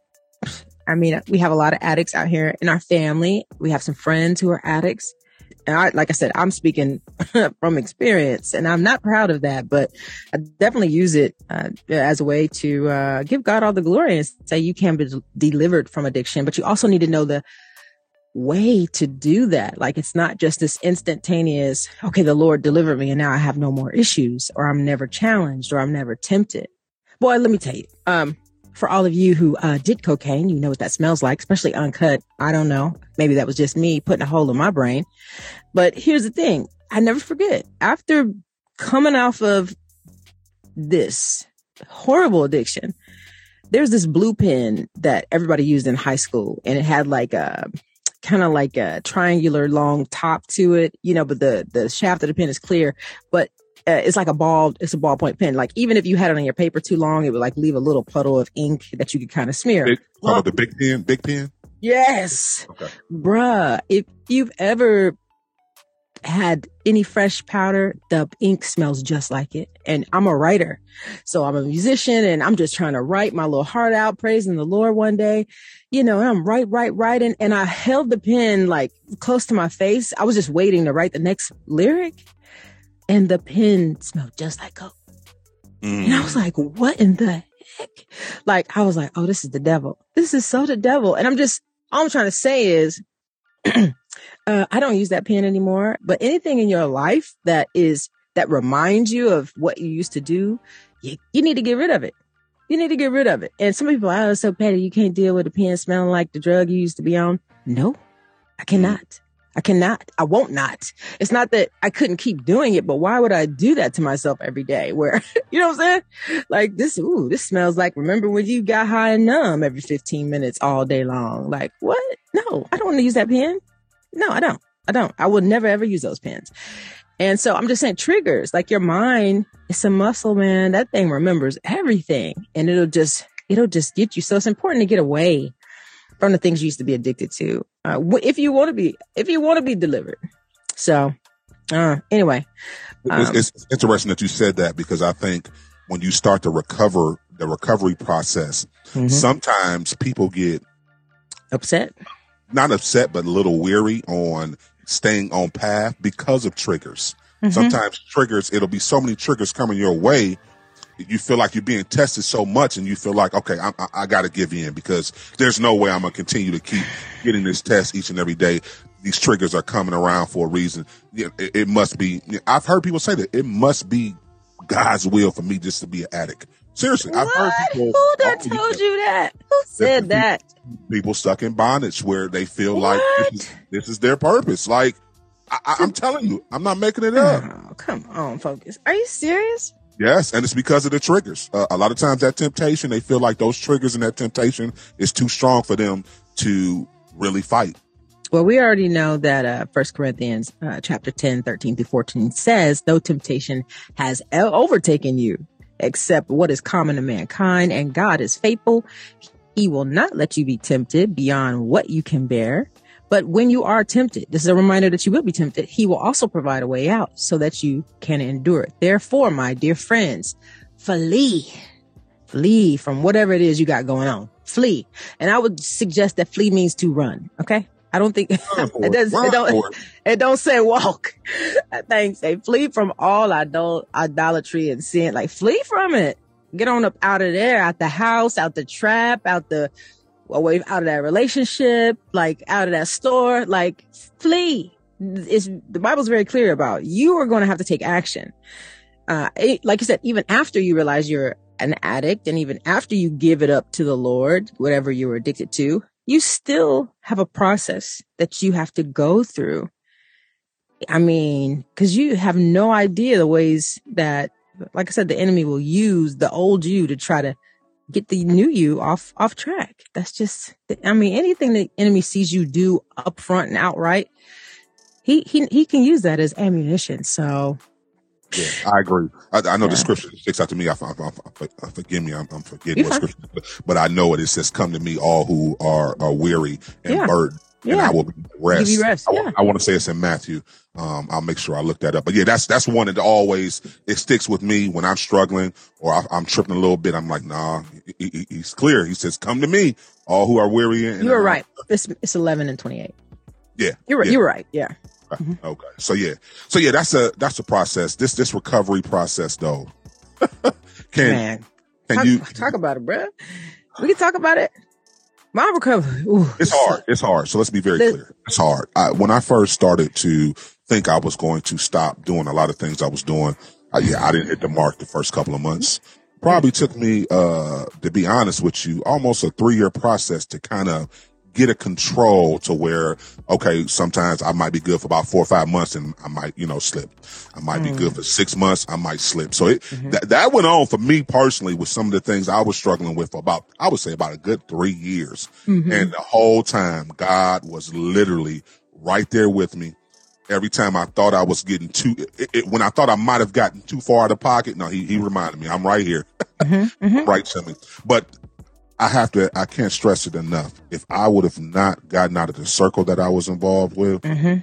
I mean, we have a lot of addicts out here in our family. We have some friends who are addicts. And I, like I said, I'm speaking from experience, and I'm not proud of that, but I definitely use it uh, as a way to uh, give God all the glory and say you can be delivered from addiction, but you also need to know the way to do that. Like, it's not just this instantaneous, okay, the Lord delivered me and now I have no more issues, or I'm never challenged, or I'm never tempted. Boy, let me tell you, um, for all of you who uh, did cocaine, you know what that smells like, especially uncut. I don't know. Maybe that was just me putting a hole in my brain. But here's the thing. I never forget. After coming off of this horrible addiction, there's this blue pen that everybody used in high school. And it had like a kind of like a triangular long top to it, you know, but the, the shaft of the pen is clear. But Uh, it's like a ball, it's a ballpoint pen. Like, even if you had it on your paper too long, it would like leave a little puddle of ink that you could kind of smear. Big, well, how about the big pen? Big pen? Yes. Okay. Bruh, if you've ever had any fresh powder, the ink smells just like it. And I'm a writer. So I'm a musician and I'm just trying to write my little heart out, praising the Lord one day, you know, and I'm right, right, writing. And I held the pen like close to my face. I was just waiting to write the next lyric. And the pen smelled just like coke. Mm. And I was like, what in the heck? Like, I was like, oh, this is the devil. This is so the devil. And I'm just, all I'm trying to say is, Uh, I don't use that pen anymore, but anything in your life that is, that reminds you of what you used to do, you, you need to get rid of it. You need to get rid of it. And some people are, oh, so petty. You can't deal with a pen smelling like the drug you used to be on. No, I cannot. I cannot. I won't not. It's not that I couldn't keep doing it, but why would I do that to myself every day where, you know what I'm saying? Like this, ooh, this smells like, remember when you got high and numb every fifteen minutes all day long? Like what? No, I don't want to use that pen. No, I don't. I don't. I will never, ever use those pens. And so I'm just saying triggers, like your mind, it's a muscle, man. That thing remembers everything and it'll just, it'll just get you. So it's important to get away from the things you used to be addicted to. Uh, if you want to be, if you want to be delivered. So uh, anyway. Um, it's, it's interesting that you said that because I think when you start to recover the recovery process, mm-hmm. sometimes people get upset. Not upset, but a little weary on staying on path because of triggers. Mm-hmm. Sometimes triggers, it'll be so many triggers coming your way. You feel like you're being tested so much and you feel like, okay, I, I, I got to give in because there's no way I'm going to continue to keep getting this test each and every day. These triggers are coming around for a reason. It, it must be, I've heard people say that it must be God's will for me just to be an addict. Seriously, what? I've heard people. Who done told you that? Who said people, that? People stuck in bondage where they feel what? like this is, this is their purpose. Like, I, I'm telling you, I'm not making it up. Oh, come on, focus. Are you serious? Yes, and it's because of the triggers. Uh, a lot of times that temptation, they feel like those triggers and that temptation is too strong for them to really fight. Well, we already know that uh, First Corinthians uh, chapter ten, thirteen through fourteen says, no temptation has overtaken you, except what is common to mankind, and God is faithful. He will not let you be tempted beyond what you can bear. But when you are tempted, this is a reminder that you will be tempted. He will also provide a way out so that you can endure it. Therefore, my dear friends, flee, flee from whatever it is you got going on. Flee. And I would suggest that flee means to run. Okay. I don't think it doesn't, it don't, it don't say walk. I think say flee from all idol, idolatry and sin. Like flee from it. Get on up out of there, out the house, out the trap, out the away, out of that relationship, like out of that store. Like flee. It's, the Bible's very clear about you are going to have to take action. Uh, it, like you said, even after you realize you're an addict, and even after you give it up to the Lord, whatever you were addicted to. You still have a process that you have to go through. I mean, because you have no idea the ways that, like I said, the enemy will use the old you to try to get the new you off off track. That's just, I mean, anything the enemy sees you do up front and outright, he he he can use that as ammunition. So, yeah, I agree. I, I know yeah. the scripture sticks out to me. I, I, I, I forgive me. I'm, I'm forgetting what scripture, but, but I know it. It says, "Come to me, all who are, are weary and yeah. burdened, and yeah. I will rest." Give you rest. I, yeah. I want to say it's in Matthew. Um, I'll make sure I look that up. But yeah, that's that's one that always it sticks with me when I'm struggling or I, I'm tripping a little bit. I'm like, nah, he, he, he's clear. He says, "Come to me, all who are weary." And you're right. It's it's eleven and twenty-eight. Yeah, you're right. Yeah. You're right. Yeah. Right. Mm-hmm. Okay. So yeah. So yeah, that's a that's a process. This this recovery process though. can Man. can talk, you talk about it, bruh? We can talk about it. My recovery. Ooh. It's hard. It's hard. So let's be very let's, clear. It's hard. I, when I first started to think I was going to stop doing a lot of things I was doing, I, yeah, I didn't hit the mark the first couple of months. Probably took me, uh, to be honest with you, almost a three year process to kind of get a control to where, okay, sometimes I might be good for about four or five months and I might, you know, slip. I might mm. be good for six months. I might slip. So it, mm-hmm. th- that went on for me personally with some of the things I was struggling with for about, I would say about a good three years. Mm-hmm. And the whole time God was literally right there with me. Every time I thought I was getting too, it, it, when I thought I might have gotten too far out of pocket, no, he, he reminded me, I'm right here, mm-hmm. Mm-hmm. right to me. But I have to, I can't stress it enough. If I would have not gotten out of the circle that I was involved with, mm-hmm.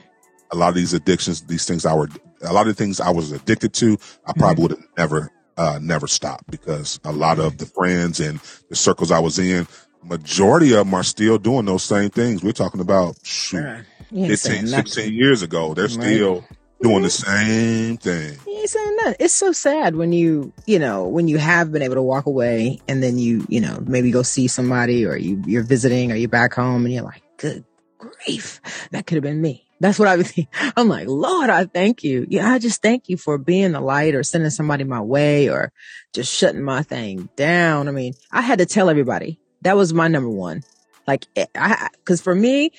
a lot of these addictions, these things I were, a lot of the things I was addicted to, I probably would have never, uh, never stopped, because a lot of the friends and the circles I was in, majority of them are still doing those same things. We're talking about, shoot, fifteen, sixteen years ago. They're still doing the same thing. You ain't saying nothing. It's so sad when you, you know, when you have been able to walk away and then you, you know, maybe go see somebody, or you, you're visiting, or you're back home and you're like, good grief, that could have been me. That's what I was thinking. I'm like, Lord, I thank you. Yeah, I just thank you for being the light, or sending somebody my way, or just shutting my thing down. I mean, I had to tell everybody. That was my number one. Like, I, because for me,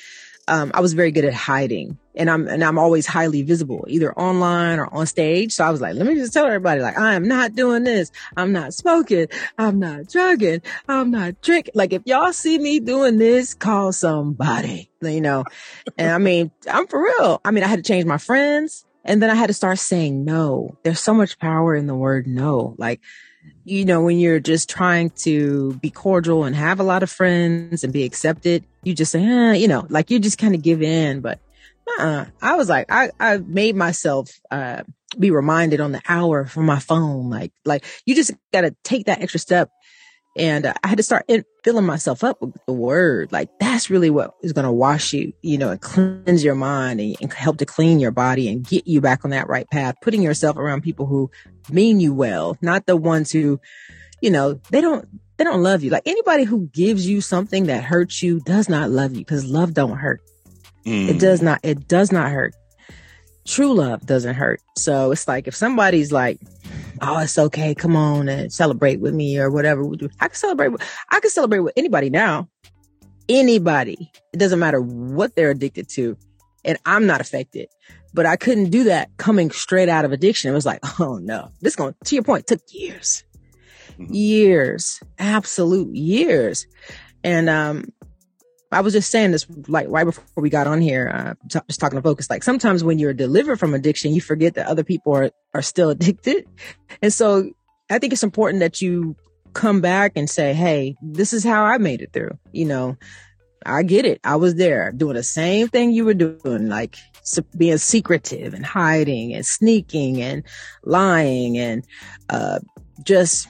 um, I was very good at hiding, and I'm and I'm always highly visible, either online or on stage. So I was like, let me just tell everybody, like, I am not doing this. I'm not smoking. I'm not drugging. I'm not drinking. Like, if y'all see me doing this, call somebody, you know. And I mean, I'm for real. I mean, I had to change my friends, and then I had to start saying no. There's so much power in the word no. Like, you know, when you're just trying to be cordial and have a lot of friends and be accepted, you just say, eh, you know, like, you just kind of give in. But uh-uh. I was like, I, I made myself uh, be reminded on the hour from my phone. Like, like you just got to take that extra step. And uh, I had to start in- filling myself up with the word. Like, that's really what is going to wash you, you know, and cleanse your mind, and, and help to clean your body and get you back on that right path. Putting yourself around people who mean you well, not the ones who, you know, they don't, they don't love you. Like, anybody who gives you something that hurts you does not love you, because love don't hurt. Mm. It does not, it does not hurt. True love doesn't hurt. So it's like, if somebody's like, oh, it's okay, come on and celebrate with me or whatever. I can celebrate. With, I can celebrate with anybody now. Anybody. It doesn't matter what they're addicted to. And I'm not affected. But I couldn't do that coming straight out of addiction. It was like, oh, no, this going to your point. Took years, mm-hmm. years, absolute years. And um, I was just saying this like right before we got on here, uh, t- just talking to Focus, like, sometimes when you're delivered from addiction, you forget that other people are, are still addicted. And so I think it's important that you come back and say, hey, this is how I made it through. You know, I get it. I was there doing the same thing you were doing, like being secretive and hiding and sneaking and lying and uh, just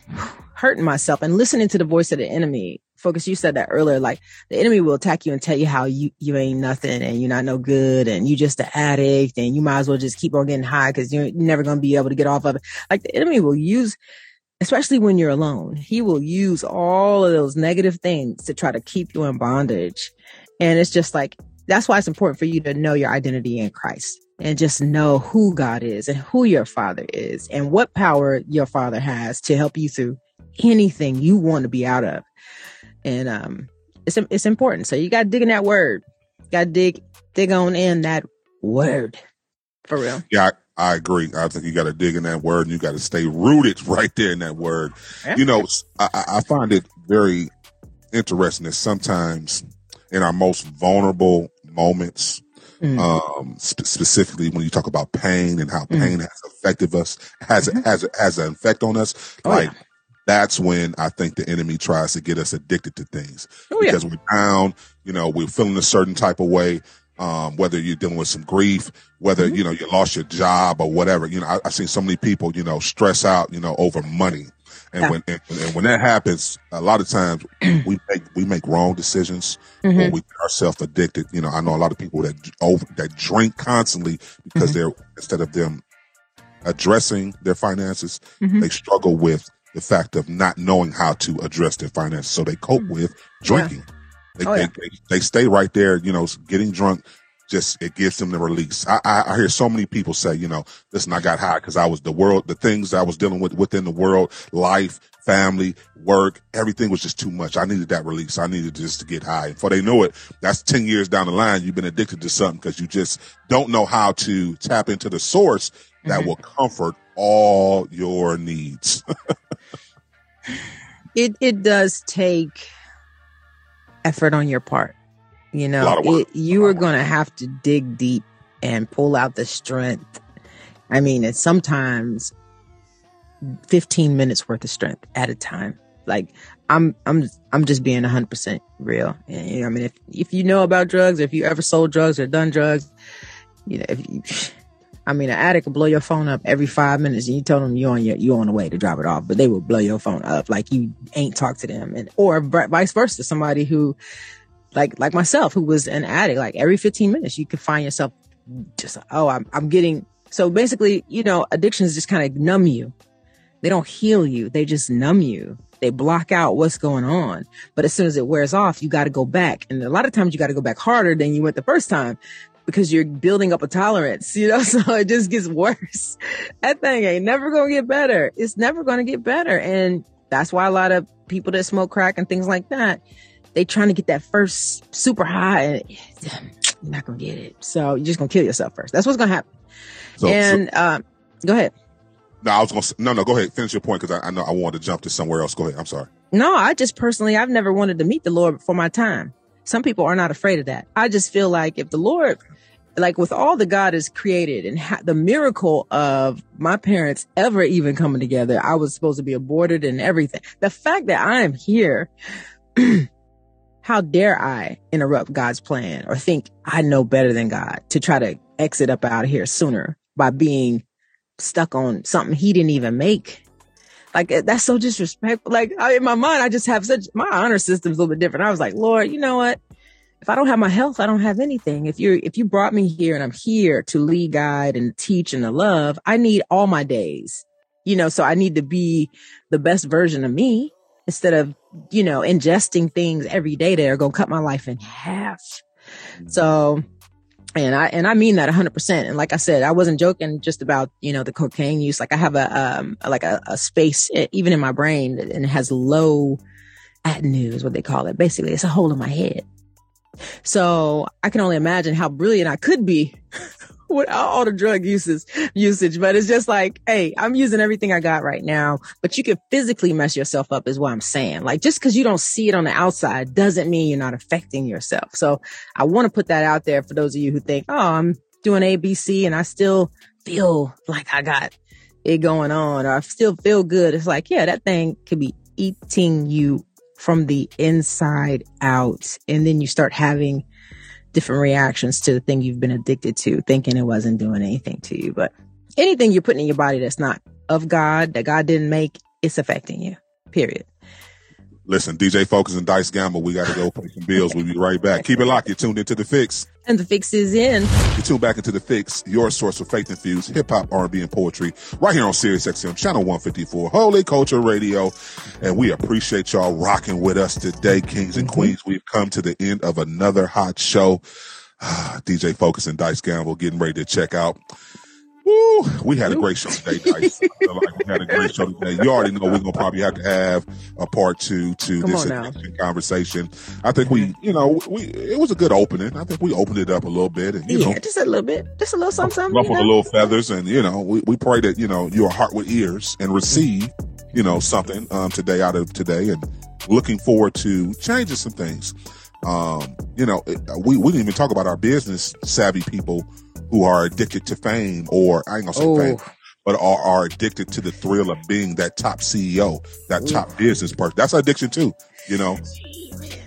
hurting myself and listening to the voice of the enemy. Focus, you said that earlier, like, the enemy will attack you and tell you how you, you ain't nothing and you're not no good and you just an addict and you might as well just keep on getting high because you're never going to be able to get off of it. Like, the enemy will use, especially when you're alone, he will use all of those negative things to try to keep you in bondage. And it's just like, that's why it's important for you to know your identity in Christ and just know who God is and who your Father is and what power your Father has to help you through anything you want to be out of. And um, it's it's important. So you got to dig in that word. You got to dig dig on in that word, for real. Yeah, I, I agree. I think you got to dig in that word, and you got to stay rooted right there in that word. Yeah. You know, I, I find it very interesting that sometimes in our most vulnerable moments, mm. um, sp- specifically when you talk about pain and how mm. pain has affected us, has mm-hmm. has has an effect on us, oh, like. Yeah. That's when I think the enemy tries to get us addicted to things oh, yeah. because we're down, you know, we're feeling a certain type of way, um, whether you're dealing with some grief, whether, mm-hmm. you know, you lost your job or whatever. You know, I, I've seen so many people, you know, stress out, you know, over money. And yeah. when and, and when that happens, a lot of times we make we make wrong decisions mm-hmm. or we get ourselves addicted. You know, I know a lot of people that over, that drink constantly because mm-hmm. they're instead of them addressing their finances, mm-hmm. they struggle with the fact of not knowing how to address their finances. So they cope with drinking. Yeah. They, oh, yeah. they, they they stay right there, you know, getting drunk, just, it gives them the release. I, I, I hear so many people say, you know, listen, I got high because I was the world, the things I was dealing with within the world, life, family, work, everything was just too much. I needed that release. I needed just to get high. And before they know it, that's ten years down the line. You've been addicted to something because you just don't know how to tap into the source mm-hmm. that will comfort all your needs. It it does take effort on your part. You know, it, you are going to have to dig deep and pull out the strength. I mean, it's sometimes fifteen minutes worth of strength at a time. Like I'm I'm I'm just being one hundred percent real. And, you know, I mean, if if you know about drugs, if you ever sold drugs or done drugs, you know, if you, I mean, an addict will blow your phone up every five minutes, and you tell them you're on your, you're on the way to drop it off, but they will blow your phone up like you ain't talked to them, and or vice versa. Somebody who, like like myself, who was an addict, like every fifteen minutes, you could find yourself just, oh, I'm I'm getting. So basically, you know, addictions just kind of numb you. They don't heal you. They just numb you. They block out what's going on. But as soon as it wears off, you got to go back. And a lot of times you got to go back harder than you went the first time because you're building up a tolerance, you know, so it just gets worse. That thing ain't never going to get better. It's never going to get better. And that's why a lot of people that smoke crack and things like that, they trying to get that first super high. And you're not going to get it. So you're just going to kill yourself first. That's what's going to happen. So, and so, um, go ahead. No, I was gonna. No, no, go ahead. Finish your point because I, I know I wanted to jump to somewhere else. Go ahead. I'm sorry. No, I just personally, I've never wanted to meet the Lord before my time. Some people are not afraid of that. I just feel like if the Lord, like with all the God has created and ha- the miracle of my parents ever even coming together, I was supposed to be aborted and everything. The fact that I am here, how dare I interrupt God's plan or think I know better than God to try to exit up out of here sooner by being stuck on something he didn't even make? Like, that's so disrespectful. Like, I, in my mind, I just have such, my honor system's a little bit different. I was like, Lord, you know what? If I don't have my health, I don't have anything. If you if you brought me here and I'm here to lead, guide, and teach and to love, I need all my days, you know, so I need to be the best version of me instead of, you know, ingesting things every day that are going to cut my life in half. So... And I, and I mean that a hundred percent. And like I said, I wasn't joking just about, you know, the cocaine use. Like I have a, um, like a, a space even in my brain, and it has low atenu is what they call it. Basically, it's a hole in my head. So I can only imagine how brilliant I could be with all the drug uses usage, but it's just like, hey, I'm using everything I got right now, but you can physically mess yourself up is what I'm saying. Like, just cause you don't see it on the outside doesn't mean you're not affecting yourself. So I want to put that out there for those of you who think, oh, I'm doing A B C and I still feel like I got it going on, or I still feel good. It's like, yeah, that thing could be eating you from the inside out. And then you start having different reactions to the thing you've been addicted to, thinking it wasn't doing anything to you. But anything you're putting in your body that's not of God, that God didn't make, it's affecting you, period. Listen, D J Focus and Dice Gamble, we got to go pay some bills. We'll be right back. Keep it locked. You're tuned into The Fix. And The Fix is in. You're tuned back into The Fix, your source of faith-infused hip-hop, R and B, and poetry, right here on Sirius X M, Channel one fifty-four, Holy Culture Radio. And we appreciate y'all rocking with us today, kings and queens. We've come to the end of another hot show. D J Focus and Dice Gamble getting ready to check out. Woo, we had a great show today, Dice. I feel like we had a great show today. You already know we're gonna probably have to have a part two to Come this conversation. I think we, you know, we it was a good opening. I think we opened it up a little bit, and you yeah, know, just a little bit, just a little something, something. Ruffle you know? the little feathers, and you know, we, we pray that you know your heart with ears and receive, you know, something um, today out of today, and looking forward to changing some things. Um, you know, we we didn't even talk about our business savvy people who are addicted to fame, or I ain't gonna say oh. fame, but are, are addicted to the thrill of being that top C E O, that Ooh. top business person. That's addiction too, you know.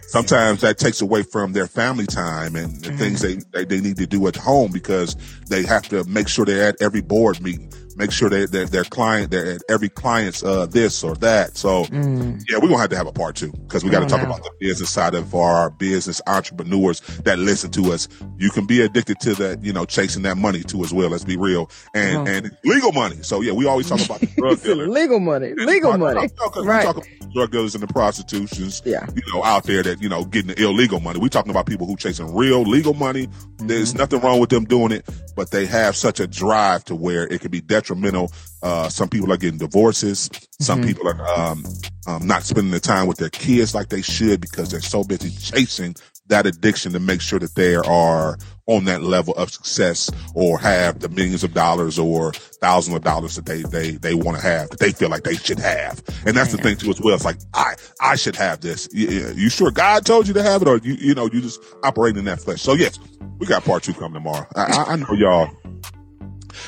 Sometimes that takes away from their family time and the mm-hmm. things they, they, they need to do at home because they have to make sure they're at every board meeting, make sure that their their client, they're at every client's uh, this or that. So mm. yeah, we're gonna have to have a part two because we got to talk know. about the business side of our business entrepreneurs that listen to us. You can be addicted to that, you know, chasing that money too as well. Let's be real, and oh. and legal money. So yeah, we always talk about the drug dealers, legal money, legal money, talking, right? We talk about drug dealers and the prostitutions, yeah, you know, out there that. You know, getting the illegal money. We're talking about people who chasing real legal money. Mm-hmm. There's nothing wrong with them doing it, but they have such a drive to where it can be detrimental. Uh, some people are getting divorces. Some mm-hmm. people are um, um, not spending the time with their kids like they should because they're so busy chasing that addiction to make sure that they are on that level of success or have the millions of dollars or thousands of dollars that they, they, they want to have, that they feel like they should have. And that's yeah. the thing too as well. It's like, I, I should have this. You, you sure God told you to have it, or you, you know, you just operating in that flesh? So yes, we got part two coming tomorrow. I, I know y'all.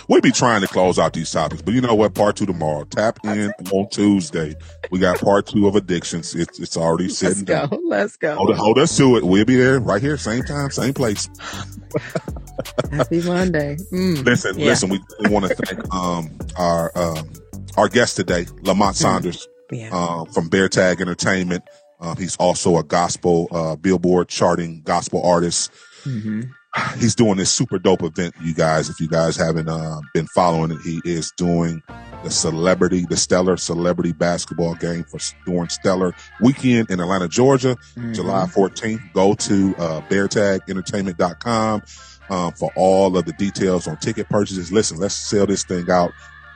We be trying to close out these topics, but you know what? Part two tomorrow. Tap in on Tuesday. We got part two of addictions. It's it's already sitting down. Let's go. Let's go. Hold, hold us to it. We'll be there right here, same time, same place. Happy Monday. Mm. Listen, yeah. listen, we want to thank um, our um, our guest today, Lamont Sanders mm. yeah. uh, from Bear Tag Entertainment. Uh, he's also a gospel uh, Billboard charting gospel artist. Mm-hmm. He's doing this super dope event, you guys. If you guys haven't uh, been following it, he is doing the celebrity, the Stellar Celebrity Basketball Game for during Stellar Weekend in Atlanta, Georgia, mm-hmm. July fourteenth. Go to uh, bear tag entertainment dot com uh, for all of the details on ticket purchases. Listen, let's sell this thing out.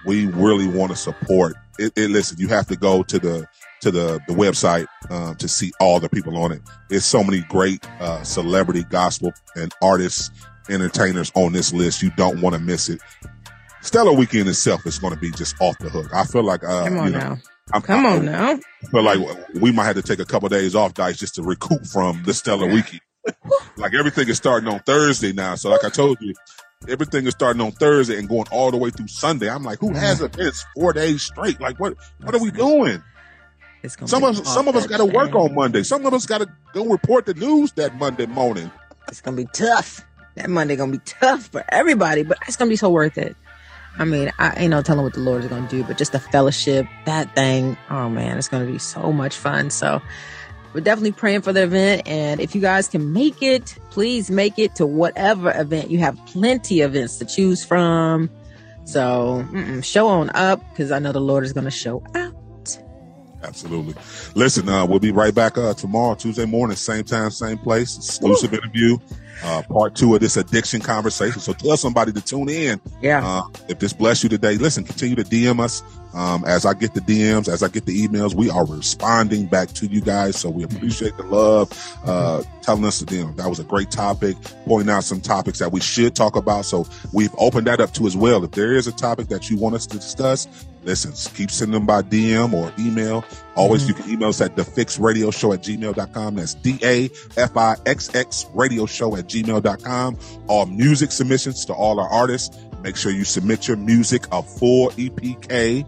We really want to support it, it. Listen, you have to go to the to the, the website um, to see all the people on it. There's so many great uh, celebrity, gospel, and artists, entertainers on this list. You don't want to miss it. Stellar Weekend itself is going to be just off the hook. I feel like... Uh, Come on you know, now. I'm, Come on I, now. I feel like we might have to take a couple of days off, Dice, just to recoup from the Stellar yeah. Weekend. Like everything is starting on Thursday now. So like I told you, everything is starting on Thursday and going all the way through Sunday. I'm like, who has it? It's four days straight. Like, what What are we doing? Some of some of us got to work on Monday. Some of us got to go report the news that Monday morning. It's gonna be tough. That Monday gonna be tough for everybody, but it's gonna be so worth it. I mean, I ain't no telling what the Lord is gonna do, but just the fellowship, that thing. Oh man, it's gonna be so much fun. So we're definitely praying for the event, and if you guys can make it, please make it to whatever event. You have plenty of events to choose from. So mm-mm, show on up, because I know the Lord is gonna show up. Absolutely. Listen, uh, we'll be right back uh, tomorrow, Tuesday morning, same time, same place. Exclusive Ooh. interview, uh, part two of this addiction conversation. So tell somebody to tune in. Yeah. Uh, if this blessed you today, listen, continue to D M us. Um, as I get the D Ms, as I get the emails, we are responding back to you guys. So we appreciate the love, uh, telling us to them. That was a great topic, pointing out some topics that we should talk about. So we've opened that up to as well. If there is a topic that you want us to discuss, listen, keep sending them by D M or email. Always, mm-hmm. you can email us at the fix radio show at gmail dot com. That's D A F I X X radio show at gmail dot com. All music submissions to all our artists. Make sure you submit your music, a full E P K,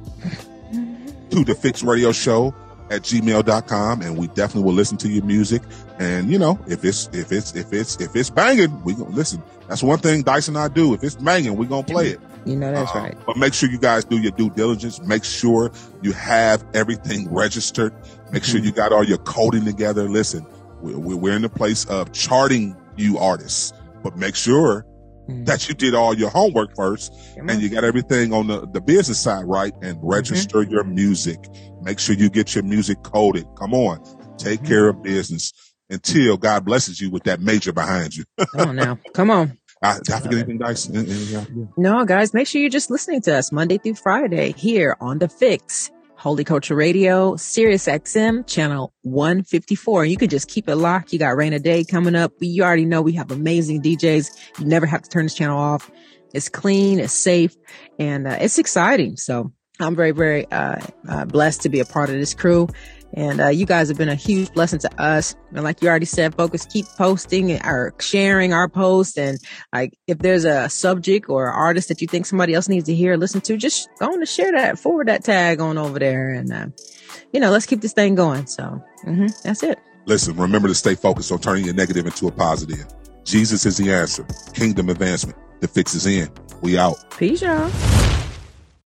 to the Fix Radio Show at gmail dot com, and we definitely will listen to your music. And you know, if it's if it's if it's if it's banging, we gonna listen. That's one thing Dice and I do. If it's banging, we are gonna play it. You know that's um, right. But make sure you guys do your due diligence. Make sure you have everything registered. Make mm-hmm. sure you got all your coding together. Listen, we're, we're in the place of charting you artists, but make sure that you did all your homework first and you got everything on the, the business side right, and register mm-hmm. your music. Make sure you get your music coded. Come on, take mm-hmm. care of business until God blesses you with that major behind you. Come on now, come on. I, I forget anything, Dice? No, guys, make sure you're just listening to us Monday through Friday here on The Fix, Holy Culture Radio, Sirius X M, channel one fifty-four. You can just keep it locked. You got Rain a Day coming up. You already know we have amazing D Js. You never have to turn this channel off. It's clean, it's safe, and uh, it's exciting. So I'm very, very uh, uh, blessed to be a part of this crew. And uh, you guys have been a huge blessing to us. And like you already said, focus, keep posting or sharing our posts. And like, if there's a subject or an artist that you think somebody else needs to hear, listen to, just go on to share that, forward that tag on over there. And, uh, you know, let's keep this thing going. So mm-hmm, that's it. Listen, remember to stay focused on turning your negative into a positive. Jesus is the answer. Kingdom advancement. The fix is in. We out. Peace, y'all.